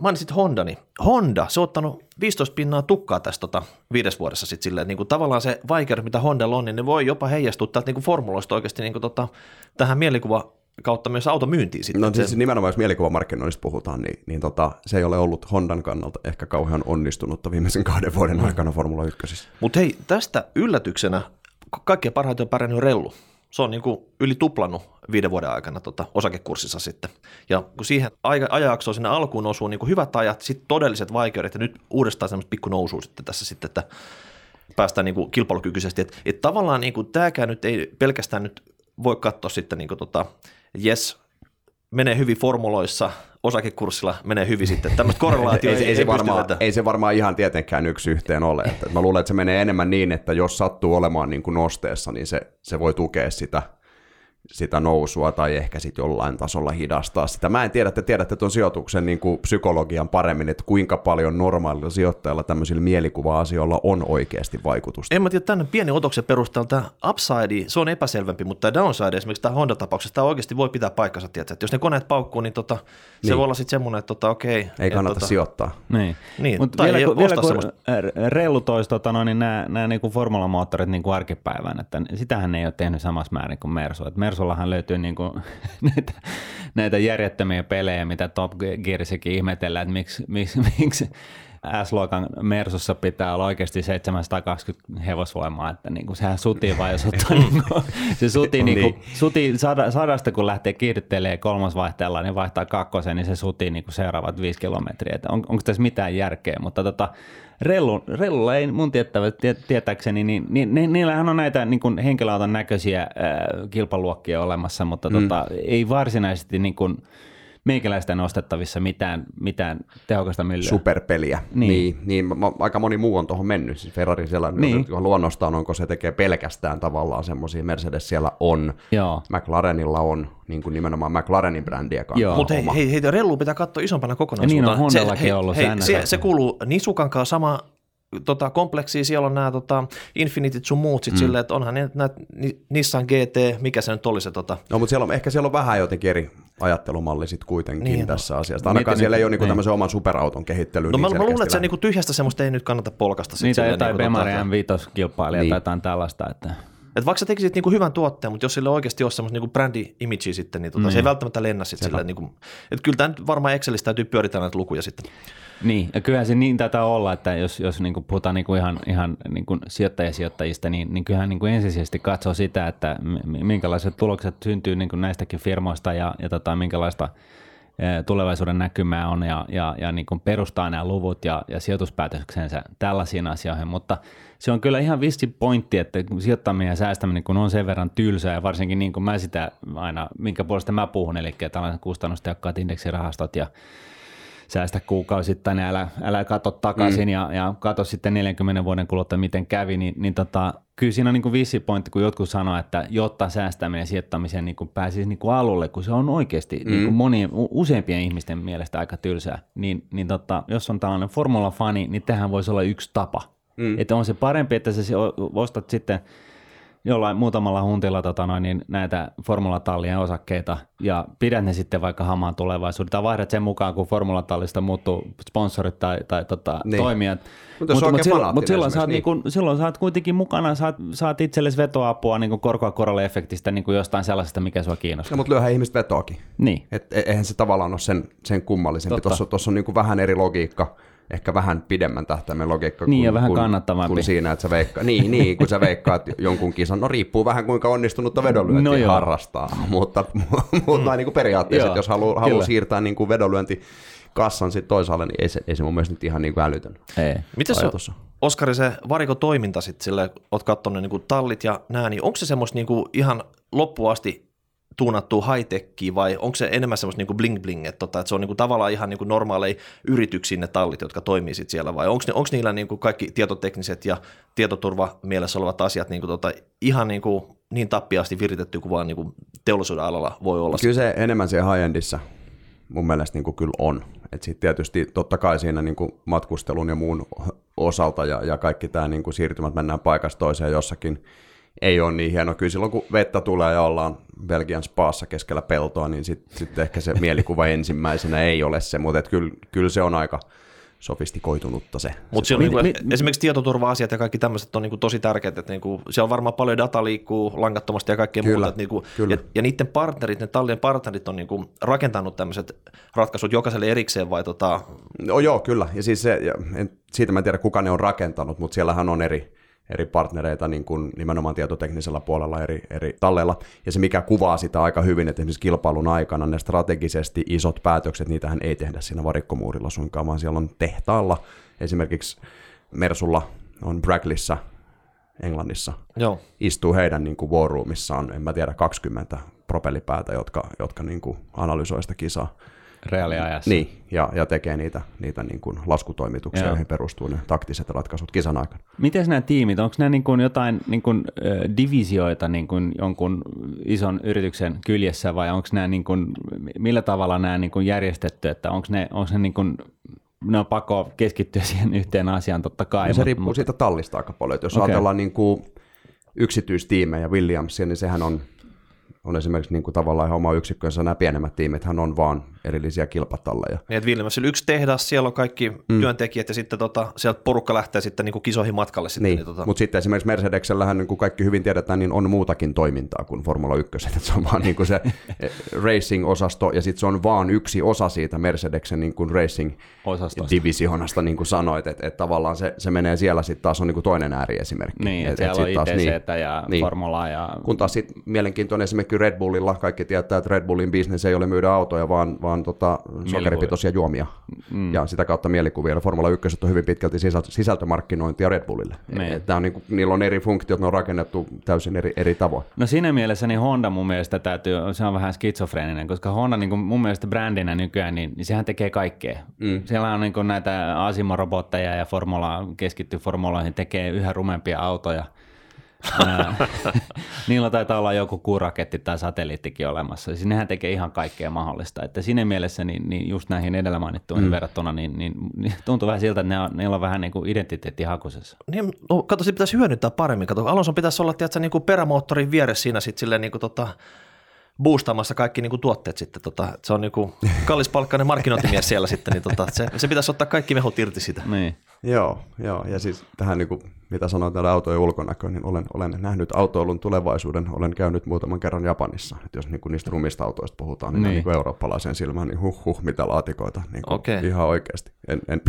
mainitsit Honda, niin Honda, se on ottanut viisitoista pinnaa tukkaa tässä tota, viides vuodessa sitten silleen, että niinku, tavallaan se vaikeus, mitä Hondalla on, niin ne voi jopa heijastua täältä niinku, formuloista oikeasti niinku, tota, tähän mielikuva kautta myös automyyntiin sitten. No siis nimenomaan, jos mielikuvamarkkinoinnista puhutaan, niin, niin tota, se ei ole ollut Hondan kannalta ehkä kauhean onnistunutta viimeisen kahden vuoden aikana Formula ykkösessä. Mutta hei, tästä yllätyksenä kaikkein parhaiten on pärjännyt Rellu. Se on niin kuin yli tuplannut viiden vuoden aikana tota osakekurssissa sitten. Ja kun siihen ajanjaksoon sinne alkuun osuu niin kuin hyvät ajat, sitten todelliset vaikeudet ja nyt uudestaan semmoista pikku nousua sitten tässä sitten, että päästään niin kuin kilpailukykyisesti. Että et tavallaan niin kuin tämäkään nyt ei pelkästään nyt voi katsoa sitten niin kuin tota, jes, menee hyvin formuloissa, osakekurssilla menee hyvin sitten. Tämmöistä korrelaatioita ei, ei, ei, ei, ei se varmaan ihan tietenkään yksi yhteen ole. Että mä luulen, että se menee enemmän niin, että jos sattuu olemaan niin kuin nosteessa, niin se, se voi tukea sitä, sitä nousua tai ehkä sitten jollain tasolla hidastaa sitä. Mä en tiedä, että tiedätte tuon sijoituksen niin kuin psykologian paremmin, että kuinka paljon normaalilla sijoittajalla tämmöisillä mielikuva-asioilla on oikeasti vaikutusta. En mä tiedä, tämän pienen otoksen perusteella tämä upside, se on epäselvempi, mutta tämä downside esimerkiksi tämä Honda-tapauksessa, tämä oikeasti voi pitää paikkansa, tietysti. Että jos ne koneet paukkuu, niin tota, se niin voi olla sitten semmoinen, että tota, okei. Okay, ei kannata tota, sijoittaa. Niin, niin mutta vielä, kun, vielä kun rellu toisi tota, no, niin nämä, nämä niin kuin formulamoottorit niin kuin arkipäivän, että sitähän ei ole tehnyt samassa määrin kuin Mersu, että Mersullahan löytyy niin kuin näitä, näitä järjettömiä pelejä, mitä Top Gearsikin ihmetellään, että miksi, miksi, miksi S-luokan Mersussa pitää olla oikeasti seitsemänsataakaksikymmentä hevosvoimaa, että niin kuin sehän sutii vaan, jos ottaa niin kuin, se sutii, niin kuin, sutii sadasta, kun lähtee kiihdyttelemään kolmosvaihteella, niin vaihtaa kakkoseen, niin se sutii niin kuin seuraavat viisi kilometriä, että on, onko tässä mitään järkeä, mutta tota, Rellu, rellulla ei mun tiettävä, tietääkseni, niin, niin, niin niillähän on näitä niin kuin henkilöauton näköisiä äh, kilpaluokkia olemassa, mutta mm. tota, ei varsinaisesti niin kuin meikäläistä nostettavissa mitään, mitään tehokasta myllyä. Superpeliä. Niin. Niin, niin mä, aika moni muu on tuohon mennyt. Siis Ferrari siellä niin luonnostaan onko se tekee pelkästään tavallaan semmoisia. Mercedes siellä on. Joo. McLarenilla on niin kuin nimenomaan McLarenin brändiä kanssa. Mutta hei, hei, hei rellu pitää katsoa isompana kokonaisuutta. Niin on Hondallakin se, ollut. Hei, se, hei, se, se kuuluu Nisukan kanssa sama tota, kompleksiin. Siellä on nämä tota, Infinity sun muut sit mm. silleen, että onhan ne, nää, Nissan G T, mikä se nyt oli se. Tota. No, mutta siellä on, ehkä siellä on vähän jotenkin eri ajattelumalli sit kuitenkin niin, tässä no. asiassa. Ainakaan siellä ei ole niinku tämmöisen oman superauton kehittelyyn. No niin mä luulen, että se niinku tyhjästä semmoista ei nyt kannata polkasta. Sit niitä jotain niinku Bemari M viisi-kilpailijaa niin tai jotain tällaista. Että et vaikka sä tekisit niinku hyvän tuotteen, mutta jos sillä oikeasti olisi semmoista niinku brändi-imagea sitten, niin tota, mm. se ei välttämättä lennä sitten sillä. Niinku, että kyllä tämä nyt varmaan Excelissä täytyy pyöritellä näitä lukuja sitten. Niin, ja kyllähän se niin taitaa olla, että jos, jos niinku puhutaan niinku ihan, ihan niinku sijoittajasijoittajista, niin, niin kyllähän niinku ensisijaisesti katsoo sitä, että minkälaiset tulokset syntyy niinku näistäkin firmoista ja, ja tota, minkälaista tulevaisuuden näkymää on ja, ja, ja niin kuin perustaa nämä luvut ja, ja sijoituspäätöksensä tällaisiin asioihin, mutta se on kyllä ihan vissi pointti, että sijoittaminen ja säästäminen kun on sen verran tylsää ja varsinkin niin kuin mä sitä aina, minkä puolesta mä puhun, eli tällaiset kustannustehokkaat indeksirahastot ja säästä kuukausittain ja älä, älä katso takaisin mm. ja, ja katso sitten neljänkymmenen vuoden kuluttua, miten kävi, niin, niin tota, kyllä siinä on niin kuin vissi pointti, kun jotkut sanoo, että jotta säästäminen ja sijoittamisen niin kuin pääsisi niin kuin alulle, kun se on oikeasti mm. niin kuin monien, useimpien ihmisten mielestä aika tylsää, niin, niin tota, jos on tällainen formula-fani, niin tähän voisi olla yksi tapa. Mm. Että on se parempi, että sä ostat sitten jollain muutamalla huntilla tota noin, niin näitä formulatallien osakkeita ja pidät ne sitten vaikka hamaan tulevaisuuteen tai vaihdat sen mukaan, kun formulatallista muuttuu sponsorit tai, tai tota, niin toimijat. Mutta mut, mut silloin, mut silloin, saat, niin. Niin, silloin saat kuitenkin mukana, saat, saat itsellesi vetoapua niin korkoa korolle -efektistä niin jostain sellaisesta, mikä sua kiinnostaa. No, mutta lyöhän ihmiset vetoakin. Niin. Et, e, eihän se tavallaan ole sen, sen kummallisempi. Tuossa, tuossa on niin kuin vähän eri logiikka. Ehkä vähän pidemmän tähtäimen logiikka niin, kuin, kuin siinä, että sä veikkaat, niin, niin, kun sä veikkaat jonkun kisan. No riippuu vähän kuinka onnistunutta vedonlyöntiä no harrastaa, mutta, mutta mm. niin kuin periaatteessa, että jos haluaa halu siirtää niin kuin vedonlyöntikassan sit toisaalle, niin ei se, ei se mun mielestä nyt ihan niin kuin älytön. Miten se on, Oskari, se varikotoiminta sitten silleen, oot katsonut niin kuin tallit ja nää, niin onko se semmoista niin kuin ihan loppuun asti tuunattua high-techiä vai onko se enemmän semmoista niinku bling-bling, että, tota, että se on niinku tavallaan ihan niinku normaaleja yrityksiä ne tallit, jotka toimii sit siellä vai onko, onko niillä niinku kaikki tietotekniset ja tietoturva mielessä olevat asiat niinku tota, ihan niinku niin tappiasti viritetty kuin vaan niinku teollisuuden alalla voi olla? Kyllä se enemmän siellä high-endissä mun mielestä niinku kyllä on. Et sit tietysti totta kai siinä niinku matkustelun ja muun osalta ja, ja kaikki tämä niinku siirtymät mennään paikasta toiseen jossakin. Ei ole niin hieno. Kyllä silloin, kun vettä tulee ja ollaan Belgian spaassa keskellä peltoa, niin sitten sit ehkä se mielikuva ensimmäisenä ei ole se, mutta kyllä, kyllä se on aika sofistikoitunutta se. Mutta se niinku, esimerkiksi tietoturva-asiat ja kaikki tämmöiset on niinku tosi tärkeitä, että niinku, siellä varmaan paljon data liikkuu langattomasti ja kaikkea kyllä, muuta. Että niinku, ja, ja niiden partnerit, ne tallien partnerit on niinku rakentanut tämmöiset ratkaisut jokaiselle erikseen vai tota? No, joo, kyllä. Ja siis se, ja en, siitä mä en tiedä, kuka ne on rakentanut, mutta siellähän on eri eri partnereita niin kuin nimenomaan tietoteknisellä puolella eri, eri talleilla. Ja se, mikä kuvaa sitä aika hyvin, että esimerkiksi kilpailun aikana ne strategisesti isot päätökset, niitähän ei tehdä siinä varikkomuurilla suinkaan, vaan siellä on tehtaalla. Esimerkiksi Mersulla on Braglissä Englannissa. Joo. Istuu heidän niin kuin war roomissaan, en mä tiedä, kaksikymmentä propellipäätä, jotka, jotka niin kuin analysoi sitä kisaa. Reaaliajassa. Niin, ja, ja tekee niitä, niitä niin kuin laskutoimituksia, joo, joihin perustuu ne taktiset ratkaisut kisan aikana. Miten nämä tiimit, onko nämä niin kuin jotain niin kuin, äh, divisioita niin kuin jonkun ison yrityksen kyljessä, vai onko nämä, niin kuin, millä tavalla nämä niin kuin järjestetty, että onko ne, onko ne niin kuin, ne on pakko keskittyä siihen yhteen asiaan totta kai. No se mutta, riippuu mutta... siitä tallista aika paljon, että jos okay. ajatellaan niin kuin yksityistiimejä Williamsia, niin sehän on on esimerkiksi niin kuin tavallaan ihan oma yksikkönsä, nämä pienemmät tiimithän on vaan erillisiä kilpatalleja. Niin, että Williamsilla yksi tehdas, siellä on kaikki mm. työntekijät ja sitten tota, sieltä porukka lähtee sitten niin kuin kisoihin matkalle. Sitten, niin, niin, tota... mutta sitten esimerkiksi Mercedeksellähän, niin kuin kaikki hyvin tiedetään, niin on muutakin toimintaa kuin Formula yksi, että se on vaan niin kuin se racing-osasto ja sitten se on vaan yksi osa siitä Mercedeksen niin kuin racing-divisionasta, niin kuin sanoit, että et tavallaan se, se menee siellä sitten taas on niin kuin toinen ääriesimerkki. Niin, et, siellä et on taas, ITCtä niin, ja niin, Formulaa. Ja... Kun taas sitten mielenkiintoinen esimerkiksi Red Bullilla, kaikki tietää, että Red Bullin business ei ole myydä autoja, vaan, vaan tota, sokeripitoisia juomia. Mm. Ja sitä kautta mielikuvia. Formula yksi on hyvin pitkälti sisältömarkkinointia Red Bullille. Tämä on, niinku, niillä on eri funktiot, ne on rakennettu täysin eri, eri tavoin. No siinä mielessä niin Honda mun mielestä täytyy, se on vähän skitsofreeninen, koska Honda niin mun mielestä brändinä nykyään, niin, niin sehän tekee kaikkea. Mm. Siellä on niin näitä Asimo-robotteja ja formula, keskittyy formuloihin, tekee yhä rumempia autoja. Niillä taitaa olla joku kuuraketti tai satelliittikin olemassa. Siis nehän tekee ihan kaikkea mahdollista. Että siinä mielessä niin, niin just näihin edellä mainittuihin mm. verrattuna niin, niin, niin tuntuu vähän siltä, että ne niillä on vähän niin kuin identiteettihakuisessa. Niin, no, kato, se pitäisi hyödyntää paremmin. Kato, Alonson pitäisi olla tiedätkö, niin kuin perämoottorin vieressä siinä sitten silleen niin kuin tota... boostaamassa kaikki niinku tuotteet sitten. Tota, se on niinku kallispalkkainen markkinointimies siellä sitten, niin tota, se, se pitäisi ottaa kaikki mehut irti sitä. Niin. Joo, joo, ja siis tähän niinku, mitä sanoin täällä autojen ulkonäköön, niin olen, olen nähnyt autoilun tulevaisuuden, olen käynyt muutaman kerran Japanissa. Et jos niinku niistä rumista autoista puhutaan, niin, niin. niinku eurooppalaiseen silmään, niin huh huh, mitä laatikoita, niinku, okay. ihan oikeasti. En, en,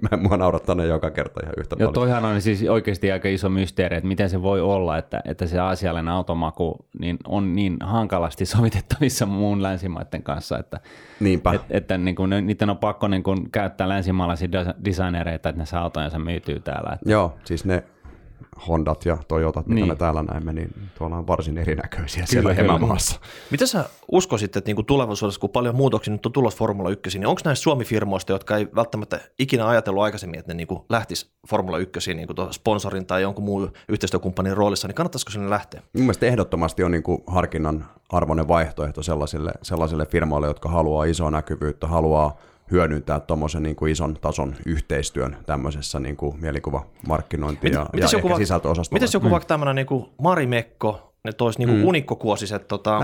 mä en mua naurattanut joka kerta ihan yhtä joo, paljon. Joo, toihan on siis oikeasti aika iso mysteeri, että miten se voi olla, että, että se aasialainen automaku niin on niin hankalasti sovitettavissa muun länsimaiden kanssa, että, että, että niin kuin, niiden on pakko niin kuin käyttää länsimaalaisia designereita, että ne saa autojansa myytyy täällä. Että. Joo, siis ne Hondat ja Toyotat, mitä niin. me täällä näemme, niin tuolla on varsin erinäköisiä siellä emämaassa. Mitä sä uskoisit, että niinku tulevaisuudessa, kun paljon muutoksia nyt on tulossa Formula yksi, niin onko näissä Suomi-firmoista, jotka ei välttämättä ikinä ajatellut aikaisemmin, että ne niinku lähtis Formula yksi niinku sponsorin tai jonkun muun yhteistyökumppanin roolissa, niin kannattaisiko sinne lähteä? Mun mielestä ehdottomasti on niinku harkinnan arvoinen vaihtoehto sellaisille, sellaisille firmoille, jotka haluaa isoa näkyvyyttä, haluaa hyödyntää tuommoisen niin kuin ison tason yhteistyön tämmöisessä niin kuin mielikuvamarkkinointi ja, ja ehkä sisältöosastolla. Mites joku mm. vaikka tämmöinen niin kuin Marimekko, ne tois niin kuin mm. unikkokuosiset tota,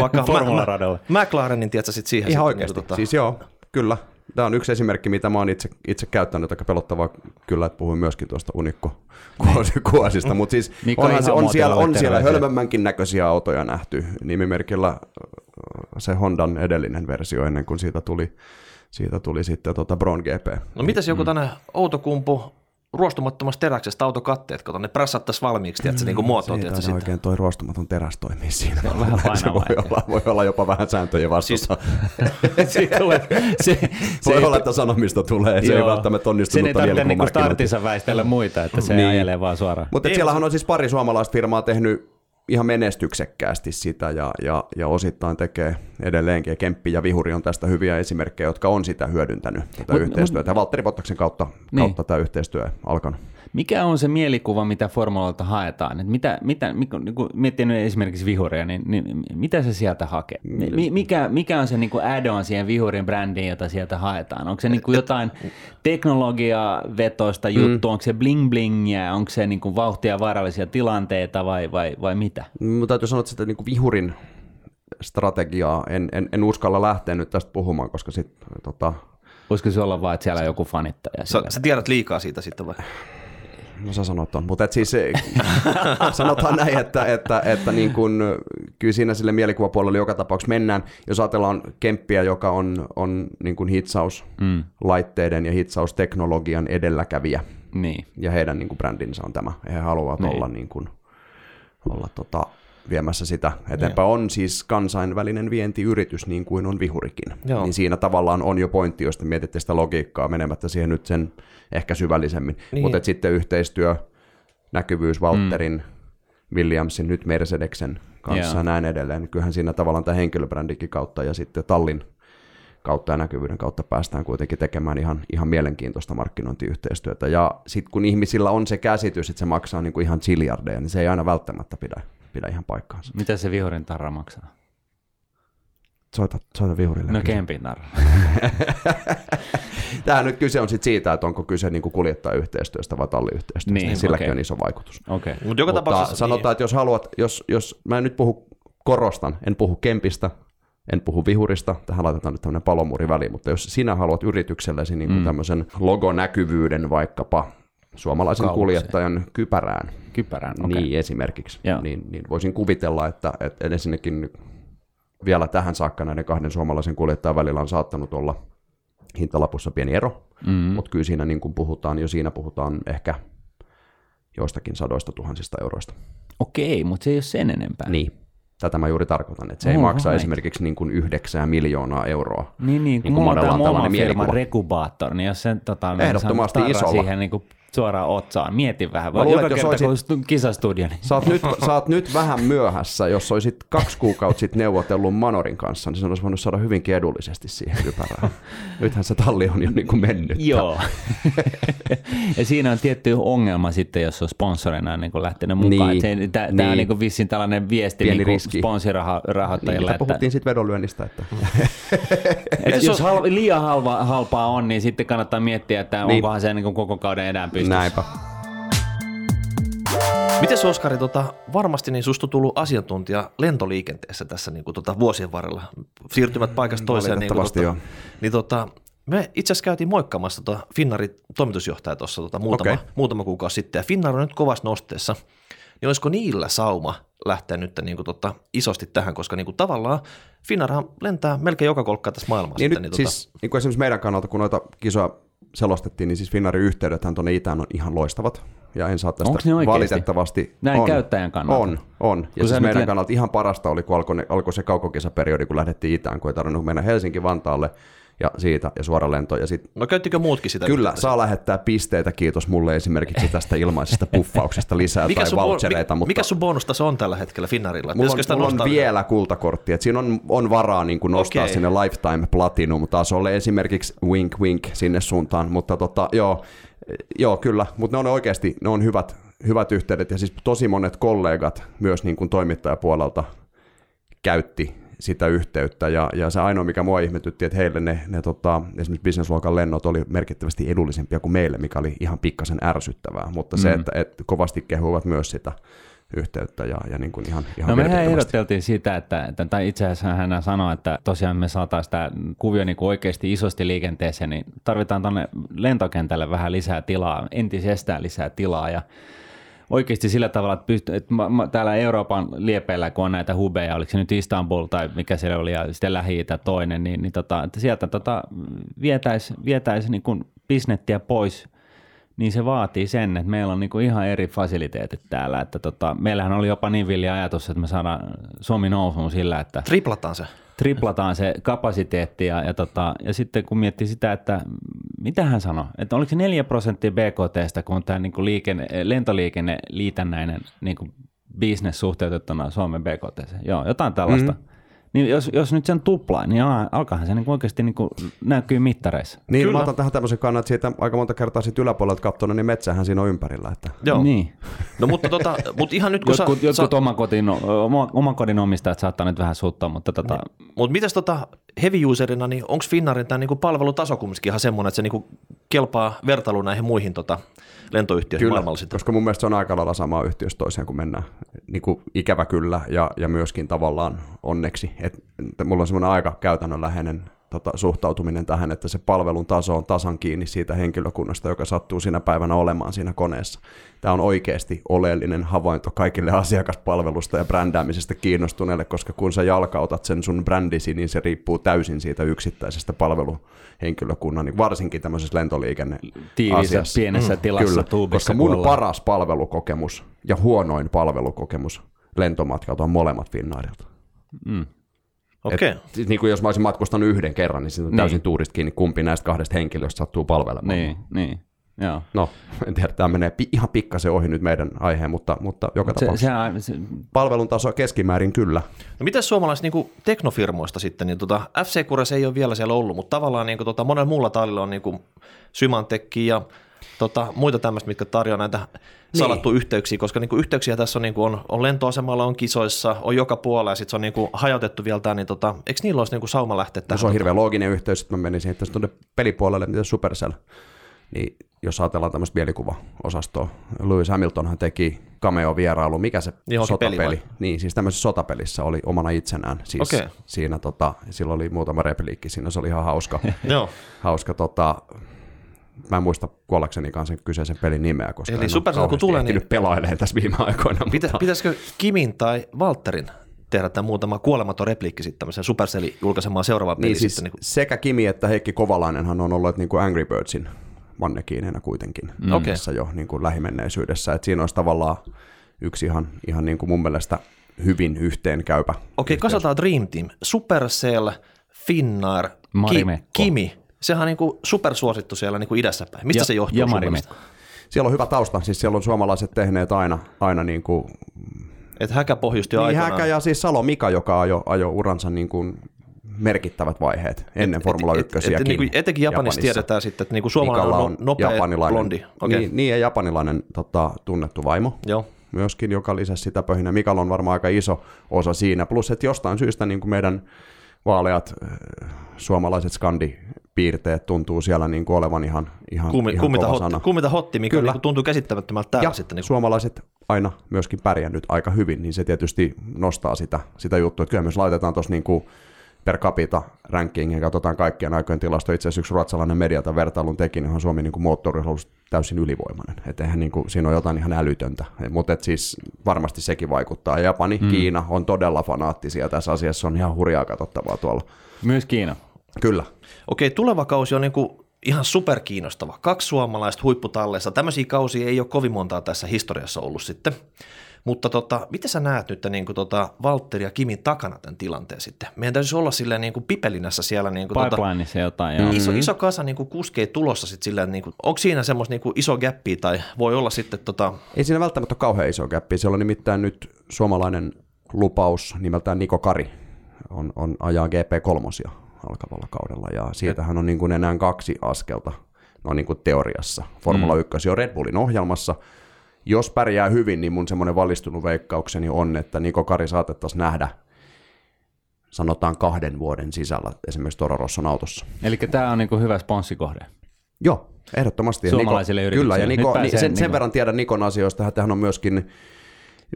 vaikka formularadoilla. McLarenin tiedätkö sitten siihen. Ihan oikeasti. Niin, tota... Siis joo, kyllä. Tämä on yksi esimerkki, mitä mä oon itse, itse käyttänyt, aika pelottavaa kyllä, että puhuin myöskin tuosta unikkokuosista, mutta siis onhan se, on siellä, on siellä hölmömmänkin näköisiä autoja nähty, nimimerkillä se Hondan edellinen versio ennen kuin siitä tuli, siitä tuli sitten tota Brawn G P. No mitäs joku mm. tänne Outokumpu ruostumattomasta teräksestä autokatteet, kato ne prässättäisiin valmiiksi, tiedätkö, niin kuin muotoon. Siitä on oikein toi ruostumaton teräs toimii siinä. Se, vähän se voi, olla, voi olla jopa vähän sääntöjä vastuussa. Siis, se, se, se voi ei, olla, että sanomista tulee, se joo. ei välttämättä onnistunut. Sen ei tarvitse niinku startissa väistellä muita, että se niin. ajelee vaan suoraan. Mutta siellähän on siis pari suomalaista firmaa tehnyt ihan menestyksekkäästi sitä ja, ja, ja osittain tekee edelleenkin. Kemppi ja Vihuri on tästä hyviä esimerkkejä, jotka on sitä hyödyntänyt, tätä mut, yhteistyötä. Mut, Valtteri Bottaksen kautta, niin. kautta tämä yhteistyö alkanut. Mikä on se mielikuva, mitä formulalta haetaan? Et mitä, mitä, kun miettii esimerkiksi Vihuria, niin, niin mitä se sieltä hakee? Mikä, mikä on se niin kuin add-on siihen Vihurin brändiin, jota sieltä haetaan? Onko se niin kuin jotain teknologiavetoista juttua? Mm. Onko se bling-blingiä? Onko se niin kuin vauhtia vaarallisia tilanteita vai, vai, vai mitä? Mutta täytyy sanoa, että sitä niin kuin Vihurin strategiaa en, en, en uskalla lähteä nyt tästä puhumaan, koska sitten... Tota... Voisiko se olla vaan, että siellä on joku fanittaja? Sä, sä tiedät liikaa siitä sitten vai? No sä sanot on, mutta siis, sanotaan näin, että, että, että niin kun, kyllä siinä sille mielikuvapuolelle joka tapauksessa mennään. Jos ajatellaan Kemppiä, joka on, on niin kun hitsauslaitteiden ja hitsausteknologian edelläkävijä, niin. ja heidän niin kun brändinsä on tämä. He haluavat niin. olla, niin kun, olla tota, viemässä sitä eteenpäin. On siis kansainvälinen vientiyritys, niin kuin on Vihurikin. Joo. Niin siinä tavallaan on jo pointti, jos te mietitte sitä logiikkaa, menemättä siihen nyt sen ehkä syvällisemmin. Niin. Mutta sitten yhteistyö näkyvyys Valtterin, mm. Williamsin, nyt Mercedesen kanssa yeah. näin edelleen. Kyllähän siinä tavallaan tämä henkilöbrändikin kautta ja sitten tallin kautta ja näkyvyyden kautta päästään kuitenkin tekemään ihan, ihan mielenkiintoista markkinointiyhteistyötä. Ja sitten kun ihmisillä on se käsitys, että se maksaa niin kuin ihan ziljardeja, niin se ei aina välttämättä pidä, pidä ihan paikkaansa. Mitä se Vihurin tarra maksaa? Soita, soita Vihurille. No kempin tarra. Tämähän nyt kyse on sit siitä, että onko kyse niinku kuljettajayhteistyöstä vai talliyhteistyöstä, niin, niin silläkin okay. on iso vaikutus. Okay. Mut joka Mutta tapauksessa sanotaan, niin. että jos haluat, jos, jos mä en nyt puhu, korostan, en puhu kempistä, en puhu Vihurista, tähän laitetaan nyt tämmöinen palomuuri väliin, mutta jos sinä haluat yrityksellesi niin mm. tämmöisen logonäkyvyyden vaikkapa suomalaisen Kaukse. kuljettajan kypärään, kypärään okay. niin esimerkiksi, niin, niin voisin kuvitella, että, että ensinnäkin vielä tähän saakka näiden kahden suomalaisen kuljettajan välillä on saattanut olla hintalapussa pieni ero, mm-hmm. mutta kyllä siinä niin kuin puhutaan, jo siinä puhutaan ehkä joistakin sadoista tuhansista euroista. Okei, mutta se ei ole sen enempää. Niin. Tätä mä juuri tarkoitan, että se Oho, ei maksa näin. esimerkiksi niin kuin yhdeksän miljoonaa euroa. Niin, niin kun niin mulla on tämä oma firman Recubator, niin jos sen tota, ehdottomasti isolla. Siihen niin kuin suoraan otsaan, mietin vähän. Mä luulen, joka kerta olisit... kun kisastudio. Niin... Sä, oot nyt, sä oot nyt vähän myöhässä, jos olisit kaksi kuukautta sitten neuvotellut Manorin kanssa, niin sen olisi voinut saada hyvinkin edullisesti siihen kypärään. Nythän se talli on jo niin kuin mennyt. Joo. Ja siinä on tietty ongelma sitten, jos on sponsorina niin kuin lähtenyt mukaan. Niin, tämä niin. on niin kuin vissiin tällainen viesti. Pieni niin sponsorirahoittajilla. Niin, että puhuttiin sitten vedonlyönnistä. Että... Et jos hal... liian halva, halpaa on, niin sitten kannattaa miettiä, että niin. onkohan se niin koko kauden enää pystyssä. Näinpä. Mites Oskari, tota, varmasti niin susta on tullut asiantuntija lentoliikenteessä tässä niin kuin, tota, vuosien varrella. Siirtymät paikasta toiseen. Niin, kuin, tota, niin, tota, me itse asiassa käytiin moikkaamassa tota, Finnairin toimitusjohtaja tuossa tota, muutama, okay. muutama kuukausi sitten. Ja Finnair on nyt kovassa nosteessa. Niin olisiko niillä sauma lähteä nyt niin kuin, tota, isosti tähän, koska niin kuin, tavallaan Finnairhan lentää melkein joka kolkkaa tässä maailmassa. Niin sitten, nyt, niin, siis, tota... niin kuin esimerkiksi meidän kannalta, kun noita kisoja selostettiin, niin siis Finnairin yhteydethän tuonne itään on ihan loistavat. Ja en saa tästä valitettavasti. Näin on, käyttäjän kannalta. On, on. Ja siis meidän lent... kannalta ihan parasta oli, kun alkoi, ne, alkoi se kaukokesäperiodi, kun lähdettiin itään, kun ei tarvinnut mennä Helsinki-Vantaalle. Ja siitä, ja suora lento. Ja sit, no käyttikö muutkin sitä? Kyllä, saa sitä? Lähettää pisteitä, kiitos mulle esimerkiksi tästä ilmaisesta puffauksesta lisää mikä tai vouchereita. Bo- mi- mikä sun bonustaso on tällä hetkellä Finnairilla? Mulla on, mulla on vielä kultakortti, että siinä on, on varaa niin kuin nostaa okay. sinne Lifetime Platinum tasolle esimerkiksi wink wink sinne suuntaan, mutta tota, joo, joo kyllä, mutta ne on oikeasti ne on hyvät, hyvät yhteydet ja siis tosi monet kollegat myös niin kuin toimittajapuolelta käytti sitä yhteyttä, ja, ja se ainoa, mikä mua ihmetytti, että heille ne, ne tota, esimerkiksi bisnesluokan lennot oli merkittävästi edullisempia kuin meille, mikä oli ihan pikkasen ärsyttävää, mutta mm. se, että et kovasti kehuivat myös sitä yhteyttä ja, ja niin kuin ihan, ihan no mehän ehdoteltiin sitä, että, tai itse asiassa hän sanoi, että tosiaan me saataisiin tämä kuvio niin kuin oikeasti isosti liikenteeseen, niin tarvitaan tuonne lentokentälle vähän lisää tilaa, entisestään lisää tilaa, ja oikeasti sillä tavalla, että, pyst- että ma- ma- täällä Euroopan liepeillä, kun on näitä hubeja, oliko se nyt Istanbul tai mikä se oli, ja sitten Lähi-Itä toinen, niin, niin tota, että sieltä tota, vietäisi vietäis niin kuin bisnettiä pois, niin se vaatii sen, että meillä on niin kuin ihan eri fasiliteetit täällä. Että tota, meillähän oli jopa niin villi ajatus, että me saadaan Suomi nousuun sillä, että... Triplataan se. Triplataan se kapasiteetti ja, ja, tota, ja sitten kun miettii sitä, että mitä hän sanoi, että oliko se neljä prosenttia B K T:stä, kun on tämä niinku liikenne, lentoliikenne liitännäinen niinku business suhteutettuna Suomen B K T:stä. Joo, jotain tällaista. Mm-hmm. Niin jos, jos nyt sen tuplaa, niin alkaahan se niinku oikeasti niinku näkyy mittareissa. Niin, kyllä. Mä otan tähän tämmöisen kannan, että siitä aika monta kertaa siitä yläpuolelta katsona, niin metsähän siinä on ympärillä. Että... Joo. Niin. No mutta tota, mut ihan nyt kun jotkut, sä... Jotkut sä... Oman, kodin, oma, oman kodin omistajat saattaa nyt vähän suuttaa, mutta tota... Niin. Mut mitäs tota heavy userina, niin onko Finnairin tämä niinku palvelutaso kumminkin ihan semmoinen, että se niinku kelpaa vertailuun näihin muihin tota lentoyhtiöihin maailmalla? Kyllä, koska mun mielestä se on aika lailla sama yhtiöstä toiseen, kun mennään. Niinku ikävä kyllä ja, ja myöskin tavallaan onneksi. Että mulla on semmoinen aika käytännönläheinen tota, suhtautuminen tähän, että se palvelun taso on tasan kiinni siitä henkilökunnasta, joka sattuu sinä päivänä olemaan siinä koneessa. Tämä on oikeasti oleellinen havainto kaikille asiakaspalvelusta ja brändäämisestä kiinnostuneille, koska kun sä jalkautat sen sun brändisi, niin se riippuu täysin siitä yksittäisestä palveluhenkilökunnan, niin varsinkin tämmöisessä lentoliikenneasiassa. Tiivissä, pienessä mm, tilassa. Kyllä, koska mun kuolla. paras palvelukokemus ja huonoin palvelukokemus lentomatkalta on molemmat Finnairilta. Mm. Okay. Et, niin kuin jos mä olisin matkustanut yhden kerran, niin se on täysin niin. tuurista kiinni, kumpi näistä kahdesta henkilöstä sattuu palvelemaan. Niin, niin. Joo. No, en tiedä, tämä menee pi- ihan pikkasen ohi nyt meidän aiheen, mutta, mutta joka se, tapauksessa se, se... palvelun taso keskimäärin kyllä. No mitäs suomalaiset niin teknofirmoista sitten, niin tota, F C-kurassa ei ole vielä siellä ollut, mutta tavallaan niin kuin, tota, monella muulla tallilla on niin Symantekki ja tota, muita tämmöistä, mitkä tarjoaa näitä salattuja niin. yhteyksiä, koska niin kuin, yhteyksiä tässä on, niin kuin, on, on lentoasemalla, on kisoissa, on joka puolella ja sitten se on niin kuin, hajautettu vielä tämä, niin tota, eikö niillä olisi niin sauma lähteä tähän? No, se on hirveän looginen yhteys, että mä menisin että tuonne pelipuolelle, mitä Supercell, niin jos ajatellaan tämmöistä mielikuva-osastoa, Lewis Hamiltonhan teki cameo-vierailu, mikä se johonkin sotapeli, niin siis tämmöisessä sotapelissä oli omana itsenään, siis okay. siinä tota, sillä oli muutama repliikki, siinä se oli ihan hauska, hauska tota, mä en muista kuollaksenikaan sen kyseisen pelin nimeä, koska eli en ole kauheasti ehtinyt niin... pelailemaan tässä viime aikoina. Pitä, mutta... Pitäisikö Kimin tai Valtterin tehdä tämä muutama kuolematon repliikki sitten tämmöisen Supercellin julkaisemaan seuraavaan peliin? Niin, siis sitten, niin kuin... sekä Kimi että Heikki Kovalainenhan on ollut niin kuin Angry Birdsin mannekiineina kuitenkin mm. tässä jo niin kuin lähimenneisyydessä. Et siinä olisi tavallaan yksi ihan, ihan niin kuin mun mielestä hyvin yhteenkäypä. Okei, okay, kasataan Dream Team. Supercell, Finnair, Ki- Kimi. Sehän on niin kuin supersuosittu siellä niin kuin idässä päin. Mistä ja, se johtuu? Ja Marimekko. Siellä on hyvä tausta. Siis siellä on suomalaiset tehneet aina, aina niin kuin... Et Häkä pohjusti niin, aikanaan. Häkä ja siis Salo Mika, joka ajo, ajo uransa niin kuin... merkittävät vaiheet ennen Formula ykkösiäkin. Niinku etenkin Japanissa, Japanissa tiedetään sitten, että niinku suomalainen on nopea blondi. Okay. Niin, niin ja japanilainen tota, tunnettu vaimo joo. myöskin, joka lisäsi sitä pöhinä. Mikalla on varmaan aika iso osa siinä. Plus, että jostain syystä niin kuin meidän vaaleat suomalaiset skandipiirteet tuntuu siellä niin kuin olevan ihan, ihan, Kumi, ihan kumita kova hot, sana. Kumita hotti, mikä niin kuin tuntuu käsittämättömältä täällä. Ja sitten, niin kuin. Suomalaiset aina myöskin pärjännyt aika hyvin, niin se tietysti nostaa sitä, sitä juttua. Että kyllä myös laitetaan tuossa niin kuin per capita ranking ja katsotaan kaikkien aikojen tilasto. Itse asiassa yksi ruotsalainen media tämän vertailun teki, johon Suomi niin moottoriurheilussa täysin ylivoimainen. Et eihän niin kuin, siinä on jotain ihan älytöntä, mutta siis varmasti sekin vaikuttaa. Japani, mm. Kiina on todella fanaattisia tässä asiassa, on ihan hurjaa katsottavaa tuolla. Myös Kiina. Kyllä. Okei, tuleva kausi on niin kuin ihan superkiinnostava. Kaksi suomalaista huipputalleissa. Tämmöisiä kausia ei ole kovin montaa tässä historiassa ollut sitten. Mutta tota, miten sä näet nyt niin kuin tota Valtteri ja Kimin takana tämän tilanteen sitten? Meidän täytyisi olla silleen niin kuin pipelinässä siellä. Niin kuin pipelineissa tota, jotain. Joo. Iso, iso kasa niin kuin kuskee tulossa sitten silleen, niin kuin, onko siinä semmoista niin kuin iso gäppiä tai voi olla sitten? Tota... Ei siinä välttämättä ole kauhean iso gäppiä. Siellä on nimittäin nyt suomalainen lupaus nimeltään Niko Kari on, on ajaa G P kolme alkavalla kaudella ja siitähän on niin kuin enää kaksi askelta no niin kuin teoriassa. Formula mm. yksi on Red Bullin ohjelmassa. Jos pärjää hyvin, niin mun semmoinen valistunut veikkaukseni on, että Niko Kari saatettaisiin nähdä sanotaan kahden vuoden sisällä esimerkiksi Toro Rosson autossa. Eli tämä on niinku hyvä sponssikohde. Joo, ehdottomasti. Suomalaisille Niko, yrityksille. Kyllä, ja Niko, sen, sen Niko. verran tiedän Nikon asioista, että hän on myöskin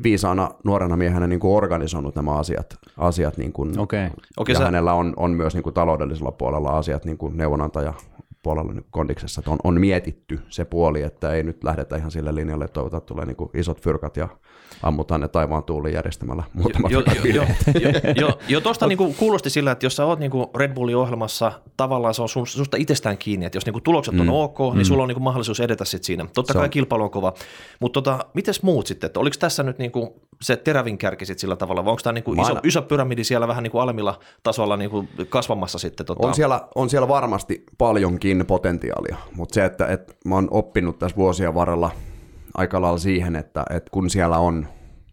viisaana nuorena miehenä niin kuin organisoinut nämä asiat. asiat niin kuin, okay. Okay, ja sä... hänellä on, on myös niin kuin taloudellisella puolella asiat niin kuin neuvonantaja. Puolella nyt kondiksessa, että on, on mietitty se puoli, että ei nyt lähdetä ihan sille linjalle, että toivotaan, että tulee niin kuin isot fyrkat ja ammutaan ne taivaan tuuliin järjestämällä muutamat jo, jo, jo, jo, jo, jo tuosta niin kuulosti sillä, että jos sä oot niin kuin Red Bullin ohjelmassa, tavallaan se on sun, susta itsestään kiinni, että jos niin kuin tulokset on mm. ok, niin mm. sulla on niin kuin mahdollisuus edetä sit siinä. Totta se kai on. Kilpailu on kova, mutta tota, mites muut sitten, että oliko tässä nyt niin kuin se terävin kärki sit sillä tavalla, vai onko tämä niin kuin iso, iso pyramidi siellä vähän niin kuin alemmilla tasolla niin kuin kasvamassa sitten? Tota? On, siellä, on siellä varmasti paljonkin potentiaalia, mutta se, että, että mä oon oppinut tässä vuosien varrella aika lailla siihen, että, että kun siellä on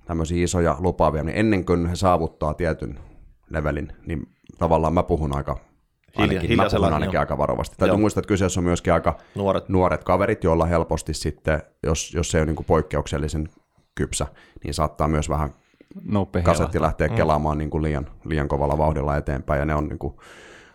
tämmöisiä isoja lupaavia, niin ennen kuin he saavuttaa tietyn levelin, niin tavallaan mä puhun aika, ainakin, mä puhun ainakin aika varovasti. Täytyy joo. muistaa, että kyseessä on myöskin aika nuoret, nuoret kaverit, joilla helposti sitten, jos, jos se ei ole niin kuin poikkeuksellisen kypsä, niin saattaa myös vähän nope, kasetti lähteä mm. kelaamaan niin kuin liian, liian kovalla vauhdilla eteenpäin, ja ne on niin kuin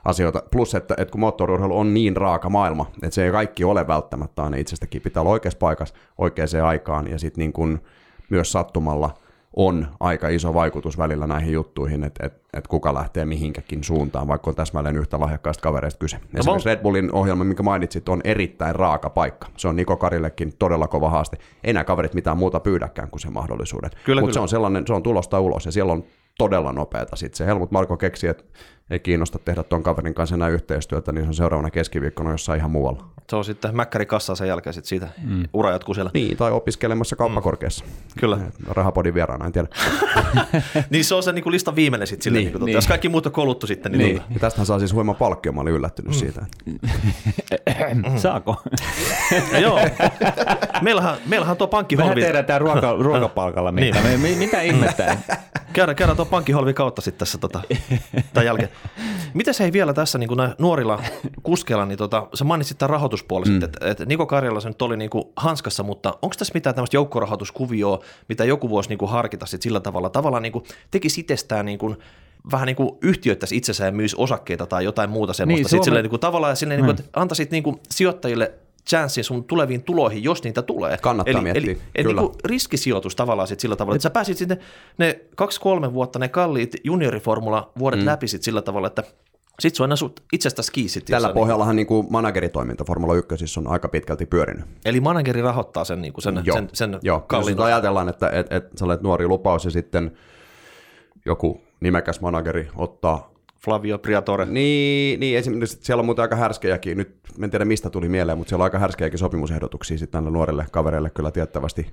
asioita. Plus, että, että kun moottoriurheilu on niin raaka maailma, että se ei kaikki ole välttämättä aina itsestäkin. Pitää olla oikeassa paikassa oikeaan aikaan ja sitten niin kun myös sattumalla on aika iso vaikutus välillä näihin juttuihin, että, että, että kuka lähtee mihinkäkin suuntaan, vaikka on täsmälleen yhtä lahjakkaista kavereista kyse. Esimerkiksi Red Bullin ohjelma, minkä mainitsit, on erittäin raaka paikka. Se on Niko Karillekin todella kova haaste. Ei nämä kaverit mitään muuta pyydäkään kuin sen mahdollisuuden. Mutta se on sellainen, se on tulosta ulos ja siellä on todella nopeata. Sitten se Helmut Marko keksi, että ei kiinnosta tehdä tuon kaverin kanssa enää yhteistyötä, niin se on seuraavana keskiviikkona jossain ihan muualla. Se on sitten mäkkärikassa sen jälkeen sit siitä, mm. ura jatkuu siellä. Niin, tai opiskelemassa kauppakorkeassa. Mm. Kyllä. Rahapodin vieraana, en tiedä. Niin se on se niin kuin listan viimeinen sitten sille, niin, niin, niin. Jos kaikki muut on kouluttu sitten. Niin, niin. Ja tästähän saa siis huima palkkio, mä olin yllättynyt mm. siitä. Mm. Saako? Joo. Meillähän, meillähän tuo pankkiholvi... Mehän tehdään tämä ruoka, ruokapalkalla, mitä, niin. me, mitä ihmettää. Käydään, käydään tuo pankkiholvi kautta sitten tässä tota, tämän jälkeen. Mites ei vielä tässä niin kuin nuorilla kuskeilla, niin tota, sä mainitsit tämän rahoituspuolesta, mm. että et Niko Karjalla se nyt oli niin kuin hanskassa, mutta onko tässä mitään tämmöistä joukkorahoituskuvioa, mitä joku voisi niin kuin harkita sit sillä tavalla, tavallaan niin kuin tekisi itsestään niin kuin vähän niin kuin yhtiöittäisi itsensä ja myisi osakkeita tai jotain muuta semmoista, niin, sitten silleen niin kuin tavallaan ja silleen mm. niin kuin, että antaisit niin kuin sijoittajille chanssin sun tuleviin tuloihin, jos niitä tulee. Kannattaa eli, miettiä, eli, eli niin kuin riskisijoitus tavallaan sit sillä tavalla, että sä pääsit sitten ne kaksi-kolme vuotta ne kalliit junioriformula vuodet mm. läpi sit sillä tavalla, että sitten se on aina itsestäsi kiinni. Tällä pohjallahan niin kuin manageritoiminta Formula yksi siis on aika pitkälti pyörinyt. Eli manageri rahoittaa sen, niin kuin sen, joo. sen, sen joo. kalliin. Joo, ajatellaan, että et, et, sä olet nuori lupaus ja sitten joku nimekäs manageri ottaa Flavio Priatore. Niin, niin esimerkiksi siellä on muuten aika härskejäkin, nyt en tiedä mistä tuli mieleen, mutta siellä on aika härskejäkin sopimusehdotuksia sitten näille nuorille kavereille kyllä tiettävästi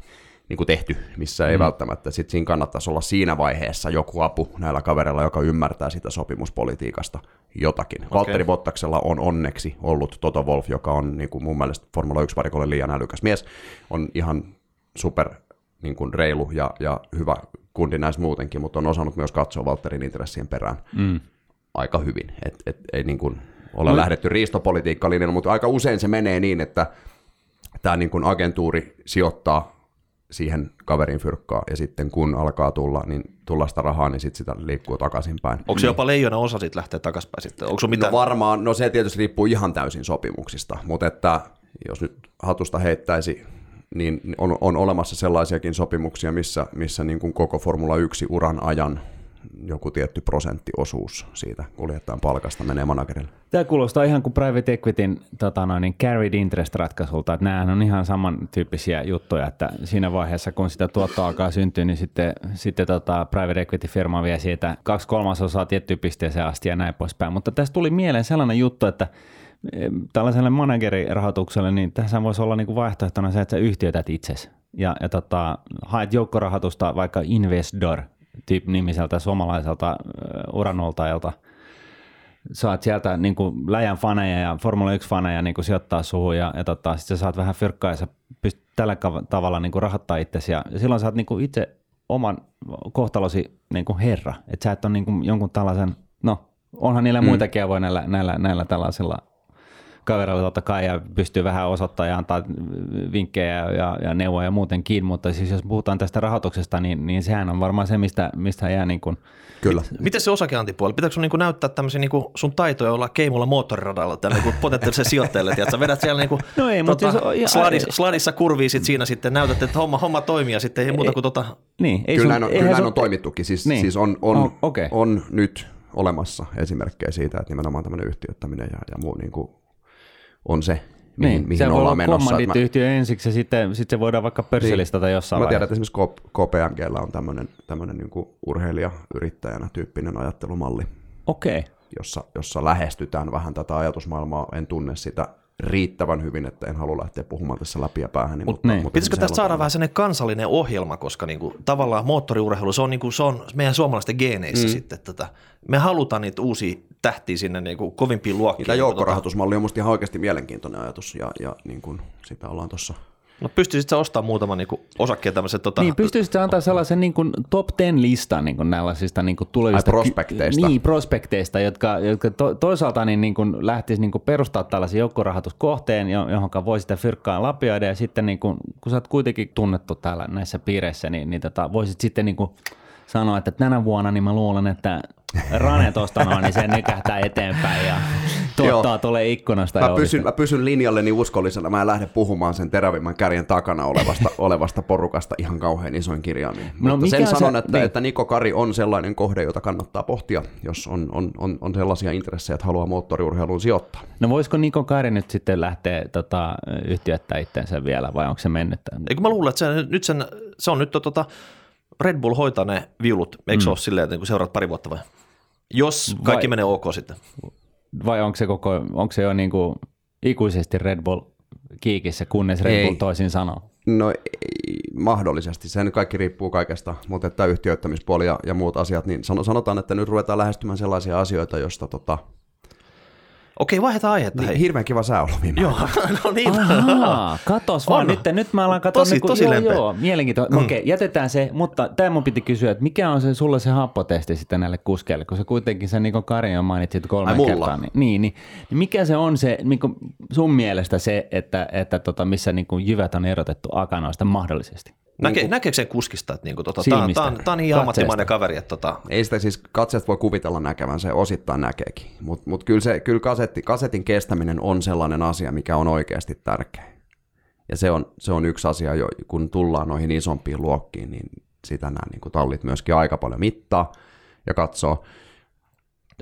niin kuin tehty, missä ei mm. välttämättä. Sitten siinä kannattaisi olla siinä vaiheessa joku apu näillä kavereilla, joka ymmärtää sitä sopimuspolitiikasta jotakin. Okay. Valtteri Bottaksella on onneksi ollut Toto Wolff, joka on niin kuin mun mielestä Formula yksi-varikolle liian älykäs mies, on ihan super niin kuin reilu ja, ja hyvä kundi näissä muutenkin, mutta on osannut myös katsoa Valtterin intressien perään. Mm. Aika hyvin, että et, ei niin kuin ole no. lähdetty riistopolitiikkalinjalla, mutta aika usein se menee niin, että tämä niin kuin agentuuri sijoittaa siihen kaverin fyrkkaa, ja sitten kun alkaa tulla, niin tulla sitä rahaa, niin sitten sitä liikkuu takaisinpäin. Onko se jopa leijona osa sitten lähteä takaisinpäin sitten? Onko se mitään? No varmaan, no se tietysti riippuu ihan täysin sopimuksista, mutta että jos nyt hatusta heittäisi, niin on, on olemassa sellaisiakin sopimuksia, missä, missä niin kuin koko Formula yksi uran ajan joku tietty prosenttiosuus siitä kuljettajan palkasta menee managerille. Tämä kuulostaa ihan kuin private equityn tota noin, carried interest -ratkaisulta, että nämähän on ihan samantyyppisiä juttuja, että siinä vaiheessa kun sitä tuottoa alkaa syntyä, niin sitten, sitten tota private equity firma vie siitä kaksi kolmasosaa tiettyyn pisteeseen asti ja näin poispäin, mutta tässä tuli mieleen sellainen juttu, että tällaiselle managerirahoitukselle, niin tässä voisi olla niinku vaihtoehtona se, että sä yhtiötät itsesi ja, ja tota, haet joukkorahoitusta vaikka investor nimiseltä suomalaiselta uranoltajalta. Saat sieltä niin kuin läjän faneja ja Formula yksi-faneja niin kuin sijoittaa suhun ja, ja tota, sitten saat vähän fyrkkaa ja sä pystyt tällä tavalla niin kuin rahoittaa itsesi. Ja silloin sä oot niin kuin itse oman kohtalosi niin kuin herra. Että sä et ole niin kuin jonkun tällaisen, no onhan niillä mm. muitakin voi näillä, näillä, näillä tällaisilla kavereilla totta kai ja pystyy vähän osoittamaan ja antaa vinkkejä ja, ja, ja neuvoja ja muutenkin, mutta siis jos puhutaan tästä rahoituksesta, niin, niin sehän on varmaan se, mistä, mistä jää niin kuin... Kyllä. Miten se osakeantipuoli? Pitääkö sun niin kuin näyttää tämmöisiä niin kuin sun taitoja olla keimulla moottoriradalla tällä niin kuin potentiaalisen sijoittajalle, että sä vedät siellä niin kuin no ei, tota, siis, sladis, sladissa kurvii sit siinä sitten, näytät, että homma, homma toimii ja sitten ei muuta kuin tota... Niin, ei kyllä sun, näin on, kyllä sun... on toimittukin, siis, niin. siis on, on, oh, okay. on nyt olemassa esimerkkejä siitä, että nimenomaan tämmöinen yhtiöittäminen ja, ja muu niin kuin on se, mihin, niin, mihin se ollaan menossa. Se voi olla kommandiittiyhtiö mä... ensiksi ja sitten, sitten se voidaan vaikka pörssilistata niin, jossain mä tiedän, vaiheessa. Että esimerkiksi K P M G:llä on tämmöinen, tämmöinen niin kuin urheilijayrittäjänä tyyppinen ajattelumalli, okay. jossa, jossa lähestytään vähän tätä ajatusmaailmaa. En tunne sitä riittävän hyvin, että en halua lähteä puhumaan tässä läpi ja päähän. Mut, mutta, mutta pitäisikö tästä saada vähän sellainen kansallinen ohjelma, koska niinku, tavallaan moottoriurheilu, se on, niinku, se on meidän suomalaisten geeneissä mm. sitten. Tätä. Me halutaan niitä uusia tähtiä sinne niinku, kovimpiin luokkiin. Tämä joukkorahoitusmalli on musta ihan oikeasti mielenkiintoinen ajatus ja, ja niin kuin sitä ollaan tuossa. No pystyisit sä ostamaan muutaman niinku osakkeen tämmöiset... Tota... Niin, pystyisit sä antaa sellaisen niinku top ten listan niinku nällaisista niinku tulevista... Ai, prospekteista. Ky- niin, prospekteista, jotka, jotka to- toisaalta niin niinku lähtisi niinku perustaa tällaisen joukkorahoituskohteen, johonka voi sitä fyrkkaan lapioida, ja sitten niinku, kun sä oot kuitenkin tunnettu täällä näissä piireissä, niin, niin tota, voisit sitten niinku sanoa, että tänä vuonna niin mä luulen, että Rane tuosta noin, niin se nykähtää eteenpäin ja tuottaa tuolle ikkunasta. Mä pysyn, mä pysyn linjalleni uskollisena, mä en lähde puhumaan sen terävimmän kärjen takana olevasta, olevasta porukasta ihan kauhean isoin kirjaimin. No, mutta sen sanon, se, että, niin. että Niko Kari on sellainen kohde, jota kannattaa pohtia, jos on, on, on, on sellaisia intressejä, että haluaa moottoriurheiluun sijoittaa. No voisiko Niko Kari nyt sitten lähteä tota, yhtiöittämään itsensä vielä vai onko se mennyt? Eikö mä luulen, että se, nyt sen, se on nyt... To, tota, Red Bull hoitaa ne viulut, eikö mm. se ole silleen, että seuraat pari vuotta vai? Jos kaikki vai, menee ok sitten. Vai onko se, koko, onko se jo niin kuin ikuisesti Red Bull kiikissä, kunnes Red Bull ei. Toisin sanoo? No ei, mahdollisesti. Sehän kaikki riippuu kaikesta, mutta että yhtiöittämispuoli ja, ja muut asiat, niin sanotaan, että nyt ruvetaan lähestymään sellaisia asioita, joista... Tota, okei, vaihdetaan aihetta. Niin, hirveän kiva sää olla viime. Joo, no niin. Ahaa, katos vaan nyt, nyt mä alan katsoa. Tosi, niin kuin, tosi joo, lempeä. Joo, mielenkiintoista. Mm. Okei, jätetään se, mutta tämä mun piti kysyä, että mikä on se sulla se happotesti sitten näille kuskeille, kun sä kuitenkin sen Niko Kari on mainitsit kolme kertaa. Niin, niin, niin, niin mikä se on se, niin kuin sun mielestä se, että, että tota, missä niin kuin jyvät on erotettu akanoista mahdollisesti? Näke, näkeekö sen kuskista? Että niinku, tota, tämä on, on niin ammattimainen kaveri. Että, tota. Ei sitä siis katseesta voi kuvitella näkevän, se osittain näkeekin. Mutta mut kyllä, kyllä kasetti, kasetin kestäminen on sellainen asia, mikä on oikeasti tärkeä. Ja se on, se on yksi asia, jo, kun tullaan noihin isompiin luokkiin, niin sitä nämä niinku, tallit myöskin aika paljon mittaa ja katsoo.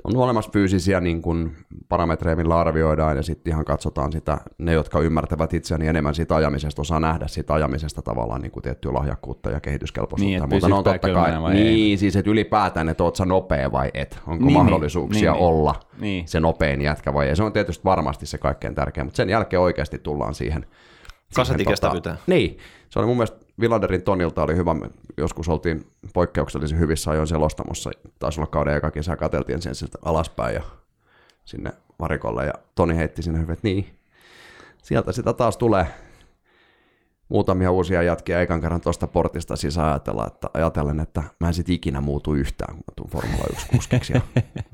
On olemassa fyysisiä niin kuin parametreja, millä arvioidaan, ja sitten ihan katsotaan sitä, ne jotka ymmärtävät itseäni enemmän siitä ajamisesta, osaa nähdä siitä ajamisesta tavallaan niin kuin tiettyä lahjakkuutta ja kehityskelpoisuutta. Niin, mutta on totta kai, niin, siis että ylipäätään, että ootko sä nopea vai et, onko niin, mahdollisuuksia niin, olla niin. Se nopein jätkä vai ei. Se on tietysti varmasti se kaikkein tärkein, mutta sen jälkeen oikeasti tullaan siihen. Kasetikestävyyteen. Tota, niin, se oli mun mielestä Viladerin Tonilta oli hyvä, joskus oltiin poikkeuksellisen hyvissä ajoin selostamossa, taisi olla kauden eka kesä, katseltiin sen sieltä alaspäin ja sinne varikolle, ja Toni heitti sinne hyvin, että niin, sieltä sitä taas tulee muutamia uusia jätkiä ekan kerran tuosta portista sisään ajatella, että ajatellen, että mä en sit ikinä muutu yhtään, kun mä tuun Formula yksi kuskiksi, ja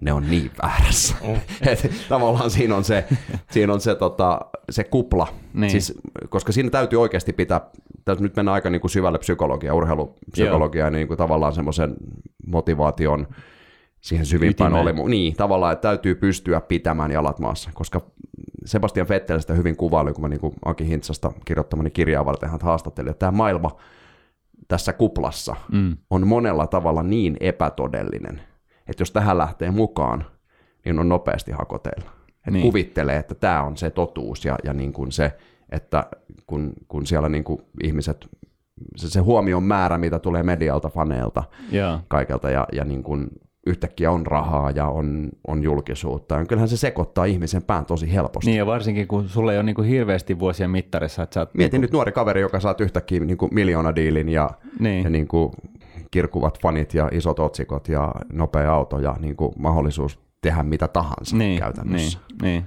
ne on niin väärässä. Mm. Et, tavallaan siinä on se, siinä on se, tota, se kupla, niin. Siis, koska siinä täytyy oikeasti pitää, tässä nyt mennään aika niin kuin syvälle psykologiaan, urheilupsykologiaan, niin kuin tavallaan semmoisen motivaation siihen syvimpään oli. Niin, tavallaan, että täytyy pystyä pitämään jalat maassa, koska Sebastian Vettel sitä hyvin kuvaili, kun mä niin kuin Aki Hintsasta kirjoittamani kirjaa varten hän haastattelin, että tämä maailma tässä kuplassa mm. on monella tavalla niin epätodellinen, että jos tähän lähtee mukaan, niin on nopeasti hakoteilla. Et niin. Kuvittelee, että tämä on se totuus ja, ja niin kuin se, että kun, kun siellä niin kuin ihmiset, se, se huomion määrä, mitä tulee medialta, faneilta, yeah. kaikelta ja, ja niin kuin yhtäkkiä on rahaa ja on, on julkisuutta. Kyllähän se sekoittaa ihmisen pään tosi helposti. Niin ja varsinkin, kun sulla ei ole niin kuin hirveästi vuosien mittarissa. Että saat mietin niin kuin... nyt nuori kaveri, joka saat yhtäkkiä niin kuin miljoonadiilin ja, niin. ja niin kuin kirkuvat fanit ja isot otsikot ja nopea auto ja niin kuin mahdollisuus tehdä mitä tahansa niin, käytännössä. Niin, niin.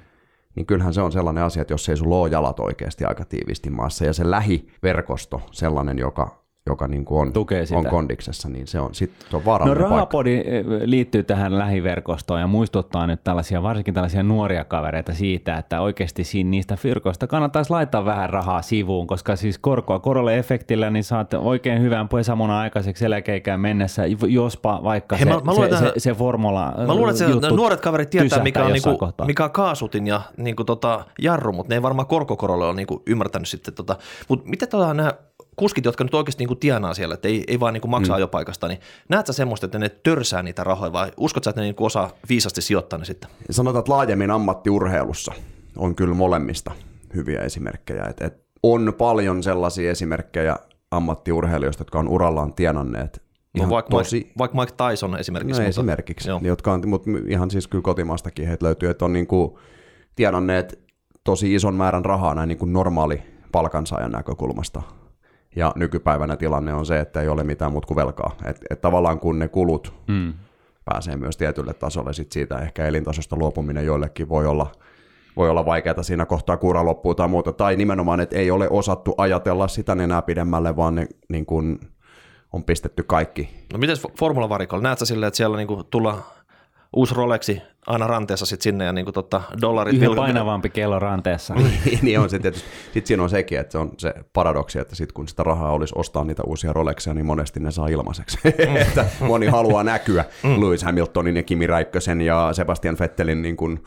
Niin kyllähän se on sellainen asia, että jos ei sulla ole jalat oikeasti aika tiiviisti maassa ja se lähiverkosto sellainen, joka... joka niin kuin on, on kondiksessa, niin se on, sit se on vaarallinen paikka. No Rahapodi liittyy tähän lähiverkostoon ja muistuttaa nyt tällaisia, varsinkin tällaisia nuoria kavereita siitä, että oikeasti siinä niistä fyrkoista kannattaisi laittaa vähän rahaa sivuun, koska siis korkoa korolle efektillä, niin saat oikein hyvän pesamuna aikaiseksi eläkeikään mennessä, jospa vaikka Hei, se, mä, mä se, tämän, se, se formula mä luulen, että juttu, nuoret kaverit tietää, mikä on, niinku, mikä on kaasutin ja niinku tota jarru, mutta ne ei varmaan korkokorolle ole niinku ymmärtänyt sitten. Tota. Mutta miten tota nämä... kuskit, jotka nyt oikeasti niinku tienaa siellä, että ei, ei vaan niinku maksaa mm. ajopaikasta, niin näet sä semmoista, että ne törsää niitä rahoja vai uskot sä, että ne niinku osaa viisasti sijoittaa ne sitten? Sanotaan, että laajemmin ammattiurheilussa on kyllä molemmista hyviä esimerkkejä. Et, et on paljon sellaisia esimerkkejä ammattiurheilijoista, jotka on urallaan tienanneet. No, vaikka, tosi... Mike, vaikka Mike Tyson esimerkiksi. No, mutta... esimerkiksi, jotka on, mutta ihan siis kyllä kotimaastakin heitä löytyy, että on niinku tienanneet tosi ison määrän rahaa näin niinku normaali palkansaajan näkökulmasta. Ja nykypäivänä tilanne on se, että ei ole mitään muuta kuin velkaa. Että et tavallaan kun ne kulut mm. pääsee myös tietylle tasolle, sit siitä ehkä elintasosta luopuminen joillekin voi olla, voi olla vaikeaa siinä kohtaa, kun ura loppuu tai muuta. Tai nimenomaan, että ei ole osattu ajatella sitä enää pidemmälle, vaan ne niin kun on pistetty kaikki. No mites formulavarikolla? Näet sä silleen, että siellä niinku tullaan uusi Rolexi aina ranteessa sit sinne ja niinku tota dollarit yhä vilkuttaa. Painavampi kello ranteessa. Niin on se tietysti. Sitten siinä on sekin, että se on se paradoksi, että sit kun sitä rahaa olisi ostaa niitä uusia Rolexia, niin monesti ne saa ilmaiseksi. Mm. Että moni haluaa näkyä mm. Lewis Hamiltonin ja Kimi Räikkösen ja Sebastian Vettelin niin kuin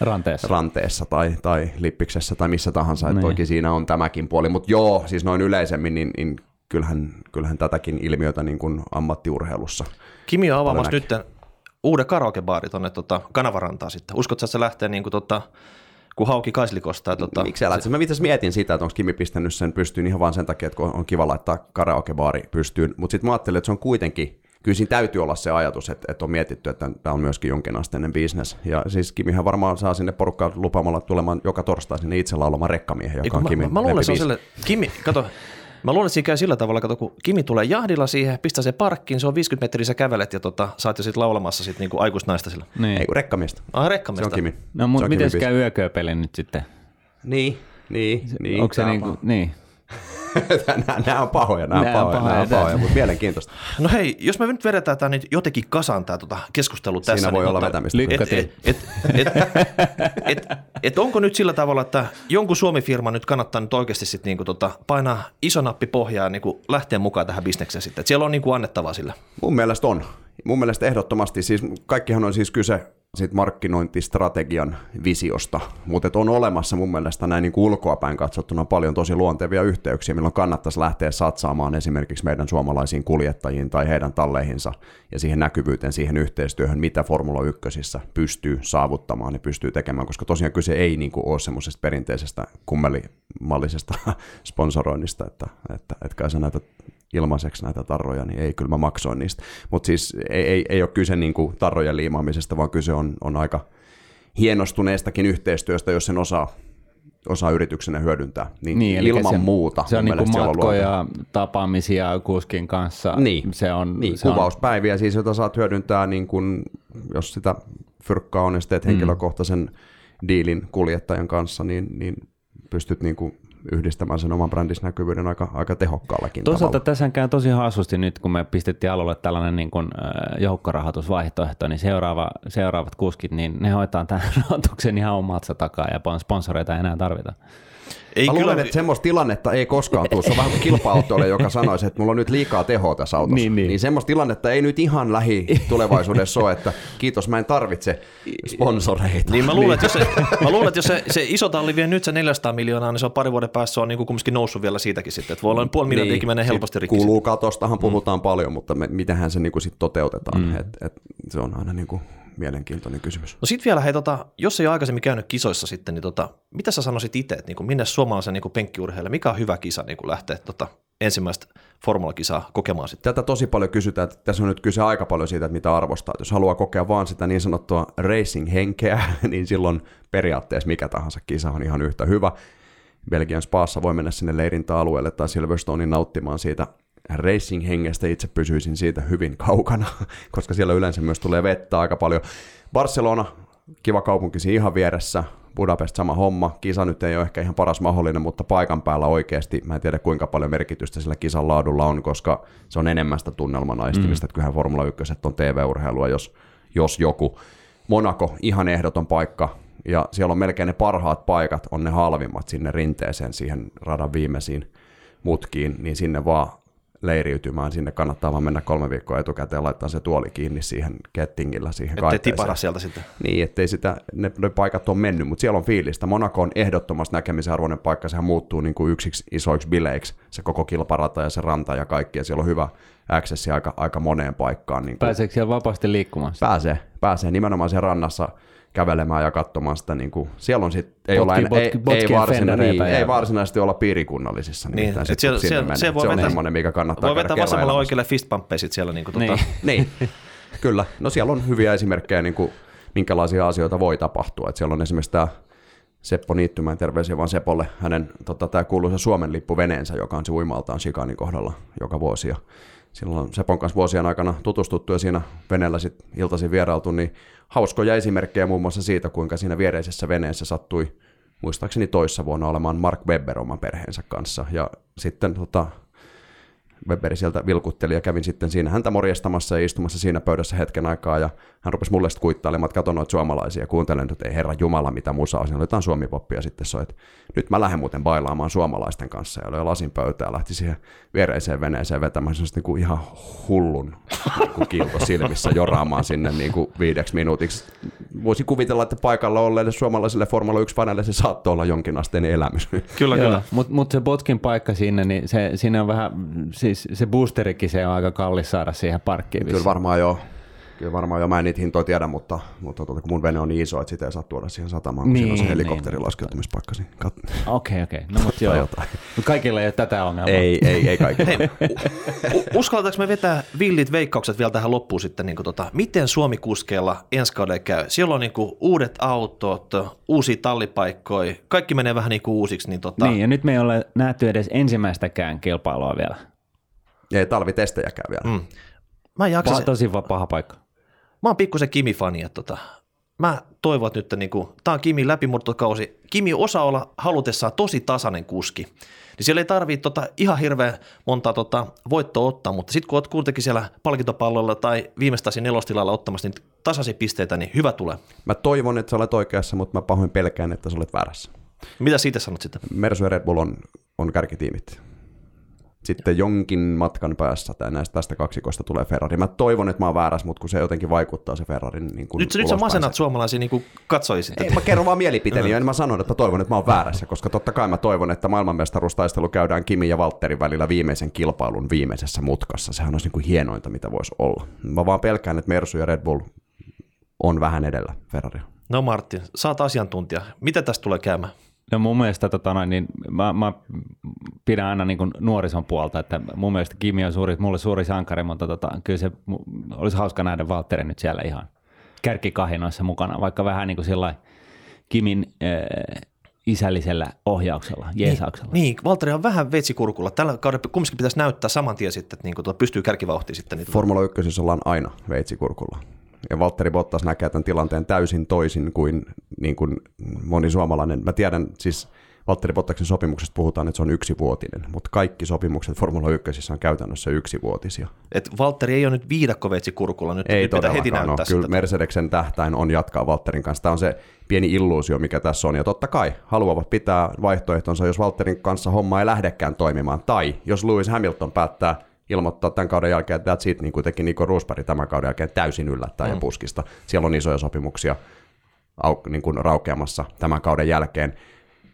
ranteessa, ranteessa tai, tai lippiksessä tai missä tahansa. Että toki siinä on tämäkin puoli. Mutta joo, siis noin yleisemmin, niin, niin kyllähän, kyllähän tätäkin ilmiötä niin kuin ammattiurheilussa. Kimi on avaamassa nyt uuden karaokebaari tuonne tota, kanavarantaa sitten. Uskotko, että se lähtee niin kuin tota, kun hauki kaislikostaa? Tota, miksi älä? Se... Mä itse mietin sitä, että onko Kimi pistänyt sen pystyyn ihan vaan sen takia, että on kiva laittaa karaokebaari pystyyn. Mutta sitten mä ajattelin, että se on kuitenkin kyllä siinä täytyy olla se ajatus, että, että on mietitty, että tämä on myöskin jonkinasteinen bisnes. Ja siis Kimihän varmaan saa sinne porukkaan lupaamalla tulemaan joka torstai sinne itse laulamaan rekkamiehen, joka on Kimin lempibiisi. Kimi, kato. Mä luulen, että siinä käy sillä tavalla, että kun Kimi tulee jahdilla siihen, pistää se parkkiin, se on viisikymmentä metriä, sä kävelet ja tota, saat jo sit laulamassa sit niinku aikuista naista sillä. Niin. Ei kun rekkamiestä. Ah, rekkamiestä. Se on Kimi. No mutta miten se käy yökööpeli nyt sitten? Niin, niin, niin. Onko se niinku, niin. Nämä on pahoja, nämä on pahoja, nämä on pahoja, mutta mielenkiintoista. No hei, jos me nyt vedetään tämä nyt jotenkin kasaan tämä tuota keskustelu tässä. Siinä voi niin olla tota, vetämistä. Lykkätiin. Et, et, et, et, et onko nyt sillä tavalla, että jonkun Suomi-firma nyt kannattaa nyt oikeasti sit niinku tota painaa iso nappi pohjaan ja niinku lähteä mukaan tähän bisnekseen sitten? Et siellä on niinku annettavaa sillä. Mun mielestä on. Mun mielestä ehdottomasti. Siis kaikkihan on siis kyse sit markkinointistrategian visiosta, mutta on olemassa mun mielestä näin niin kuin ulkoapäin katsottuna paljon tosi luontevia yhteyksiä, milloin kannattaisi lähteä satsaamaan esimerkiksi meidän suomalaisiin kuljettajiin tai heidän talleihinsa ja siihen näkyvyyteen, siihen yhteistyöhön, mitä Formula ykkösissä pystyy saavuttamaan ja pystyy tekemään, koska tosiaan kyse ei niin kuin ole semmoisesta perinteisestä kummelimallisesta sponsoroinnista, että, että et kai sä näitä ilmaiseksi näitä tarroja, niin ei, kyllä mä maksoin niistä. Mutta siis ei, ei, ei ole kyse niinku tarrojen liimaamisesta, vaan kyse on, on aika hienostuneestakin yhteistyöstä, jos sen osaa, osaa yrityksenä hyödyntää. Niin, niin ilman se, muuta. Se on niinku matkoja, tapaamisia kuskin kanssa. Niin, se on, niin se kuvauspäiviä on siis, jota saat hyödyntää, niin kun, jos sitä fyrkkaa on, ja teet mm. henkilökohtaisen diilin kuljettajan kanssa, niin, niin pystyt niinku yhdistämään sen oman brändisnäkyvyyden aika, aika tehokkaallakin toisaalta tavalla. Toisaalta tässäkään tosi hassusti nyt, kun me pistettiin alulle tällainen niin kuin joukkorahoitusvaihtoehto, niin seuraava, seuraavat kuskit, niin ne hoitaan tämän rahoituksen ihan omatsa takaa ja sponsoreita ei enää tarvita. Ei, mä kyllä luulen, että semmoista tilannetta ei koskaan tule. Se on vähän kuin kilpa-autoille, joka sanoisi, että mulla on nyt liikaa tehoa tässä autossa. Niin, niin. niin semmoista tilannetta ei nyt ihan lähitulevaisuudessa ole, että kiitos, mä en tarvitse sponsoreita. Niin, mä luulen, että jos, se, mä luulen, että jos se, se iso talli vie nyt se neljäsataa miljoonaa, niin se on pari vuoden päässä, se on niin kumminkin noussut vielä siitäkin sitten. Että voi olla niin puoli miljardiakin menee helposti rikki. Kuuluu katostahan, puhutaan mm. paljon, mutta me, mitähän se niin sitten toteutetaan. Mm. Et, et, se on aina niin kuin mielenkiintoinen kysymys. No sit vielä, hei, tota, jos ei ole aikaisemmin käynyt kisoissa sitten, niin tota, mitä sä sanoisit itse, että niinku, minne suomalaisen niinku penkkiurheille, mikä on hyvä kisa niinku lähteä tota, ensimmäistä formulakisaa kokemaan sitten? Tätä tosi paljon kysytään, että tässä on nyt kyse aika paljon siitä, että mitä arvostaa. Jos haluaa kokea vaan sitä niin sanottua racing-henkeä, niin silloin periaatteessa mikä tahansa kisa on ihan yhtä hyvä. Belgian Spaassa voi mennä sinne leirintäalueelle tai Silverstonein nauttimaan siitä racing-hengestä. Itse pysyisin siitä hyvin kaukana, koska siellä yleensä myös tulee vettä aika paljon. Barcelona, kiva kaupunki siinä ihan vieressä. Budapest sama homma. Kisa nyt ei ole ehkä ihan paras mahdollinen, mutta paikan päällä oikeasti mä en tiedä kuinka paljon merkitystä sillä kisan laadulla on, koska se on enemmän sitä tunnelman aistimista. Mm. Kyllähän Formula yksi on T V-urheilua, jos, jos joku. Monaco, ihan ehdoton paikka. Ja siellä on melkein ne parhaat paikat, on ne halvimmat sinne rinteeseen, siihen radan viimeisiin mutkiin, niin sinne vaan leiriytymään. Sinne kannattaa vaan mennä kolme viikkoa etukäteen, laittaa se tuoli kiinni siihen kettingillä, siihen kaiteeseen. Ettei tipahda sieltä sitten. Niin, ettei sitä, ne, ne paikat on mennyt, mutta siellä on fiilistä. Monaco on ehdottomasti näkemisen arvoinen paikka, sehän muuttuu niin kuin yksiksi isoiksi bileiksi, se koko kilparata ja se ranta ja kaikki, ja siellä on hyvä accessi aika, aika moneen paikkaan. Niin pääseekö siellä vapaasti liikkumaan? Sitä? Pääsee, pääsee nimenomaan siellä rannassa kävelemään ja katsomaan sitä. Niin kuin, siellä on sit, ei, botki, ole, botki, ei, ei, varsina, niin, ei varsinaisesti olla piirikunnallisissa. Niin, niin, sit, siellä, siellä, se, voi se on semmoinen, mikä kannattaa voi vetää vasemmalla oikealle fistpumppeja sitten siellä. Niin, kuin, niin. Tota, niin, kyllä. No siellä on hyviä esimerkkejä, niin kuin, minkälaisia asioita voi tapahtua. Et siellä on esimerkiksi tämä Seppo Niittymään, terveisiä vaan Sepolle, hänen tota, tämä kuuluisa Suomen lippuveneensä, joka on se uimaltaan Chicanin kohdalla joka vuosi. Ja silloin Sepon kanssa vuosien aikana tutustuttu ja siinä veneellä sitten iltaisin vierailtu, niin hauskoja esimerkkejä muun muassa siitä, kuinka siinä viereisessä veneessä sattui muistaakseni toissa vuonna olemaan Mark Webber oman perheensä kanssa. Ja sitten tota, Webberi sieltä vilkutteli ja kävin sitten siinä häntä morjestamassa ja istumassa siinä pöydässä hetken aikaa. Ja hän rupesi mulle sitten kuittailemaan, että katson noita suomalaisia ja kuuntelen, että ei herra jumala mitä musaa. Siinä oli jotain suomipoppia sitten soi, että nyt mä lähden muuten bailaamaan suomalaisten kanssa. Ja löi lasin pöytään ja lähti siihen viereiseen veneeseen vetämään semmoista niinku ihan hullun niinku kiilto silmissä joraamaan sinne niinku viideksi minuutiksi. Voisi kuvitella, että paikalla olleille suomalaisille Formula yksi-faneille se saattoi olla jonkinasteinen elämys. Kyllä, kyllä. Mutta mut se botkin paikka sinne, niin se, siinä on vähän... Siis se boosterikin se on aika kallis saada siihen parkkiin. Kyllä varmaan joo. Kyllä varmaan jo, mä en niitä hintoja tiedä, mutta, mutta kun mun vene on niin iso, että sitä ei saa tuoda siihen satamaan, kun niin, siinä on se helikopterin niin, laskeutumispaikka. Okei, okei. No mutta joo. Mut kaikilla ei ole tätä ongelmaa. Ei, ei, ei kaikilla. Uskaltaanko me vetää villit veikkaukset vielä tähän loppuun sitten, niin kuin tota, miten Suomi-kuskeilla ensi kaudella käy? Siellä on niin kuin uudet autot, uusia tallipaikkoja, kaikki menee vähän niin kuin uusiksi. Niin, tota... niin, ja nyt me ei ole nähty edes ensimmäistäkään kilpailua vielä. Ei talvitestejäkään vielä. Mm. Mä jaksan... Paha, tosi vaan paha paikka. Mä oon pikkusen Kimi-fani. Tota. Mä toivon, että nyt, niinku, tää on Kimin läpimurtokausi. Kimi osaa olla halutessaan tosi tasainen kuski. Niin siellä ei tarvii tota, ihan hirveän montaa tota, voittoa ottaa, mutta sitten kun oot kuitenkin siellä palkintopallolla tai viimeistään nelostilalla ottamassa niitä tasaisia pisteitä, niin hyvä tulee. Mä toivon, että sä olet oikeassa, mutta mä pahoin pelkään, että sä olet väärässä. Mitä siitä sanot sitä? Mersu ja Red Bull on, on kärkitiimit. Sitten jonkin matkan päässä tai näistä tästä kaksikosta tulee Ferrari. Mä toivon, että mä oon väärässä, mutta kun se jotenkin vaikuttaa se Ferrarin niin kuin nyt, nyt sä masennat suomalaisia niin katsoisit. Ei, mä kerron vaan mielipiteeni ja mä sanon, että toivon, että mä oon väärässä, koska totta kai mä toivon, että maailmanmestaruustaistelu käydään Kimi ja Valtterin välillä viimeisen kilpailun viimeisessä mutkassa. Sehän olisi niin kuin hienointa, mitä voisi olla. Mä vaan pelkään, että Mersu ja Red Bull on vähän edellä Ferraria. No Martin, sä oot asiantuntija. Mitä tästä tulee käymään? No mun mielestä tota, niin mä, mä pidän aina niin kuin nuorison puolta, että mun mielestä Kimi on suuri, mulle suuri sankari, mutta tota, kyllä se olisi hauska nähdä Valtteri nyt siellä ihan kärkikahinoissa mukana, vaikka vähän niin kuin sillain Kimin äh, isällisellä ohjauksella, jeesauksella. Niin, niin, Valtteri on vähän vetsikurkulla. Tällä kaudella kumminkin pitäisi näyttää saman tien sitten, että niin kuin tuota pystyy kärkivauhtiin sitten. Niin tuota. Formula ykkösessä ollaan aina vetsikurkulla. Ja Valtteri Bottas näkee tämän tilanteen täysin toisin kuin, niin kuin moni suomalainen. Mä tiedän, siis Valtteri Bottaksen sopimuksesta puhutaan, että se on yksivuotinen, mutta kaikki sopimukset Formula ykkösessä on käytännössä yksivuotisia. Et Valtteri ei ole nyt viidakkoveitsi kurkulla, nyt ei pitää heti näyttää no, sitä. Kyllä Mercedeksen tähtäin on jatkaa Valtterin kanssa. Tämä on se pieni illuusio, mikä tässä on. Ja totta kai haluavat pitää vaihtoehtonsa, jos Valtterin kanssa homma ei lähdekään toimimaan. Tai jos Lewis Hamilton päättää ilmoittaa tämän kauden jälkeen, että siitä niin kuin teki Nico Rosberg tämän kauden jälkeen täysin yllättäen mm. ja puskista. Siellä on isoja sopimuksia au, niin kuin raukeamassa tämän kauden jälkeen.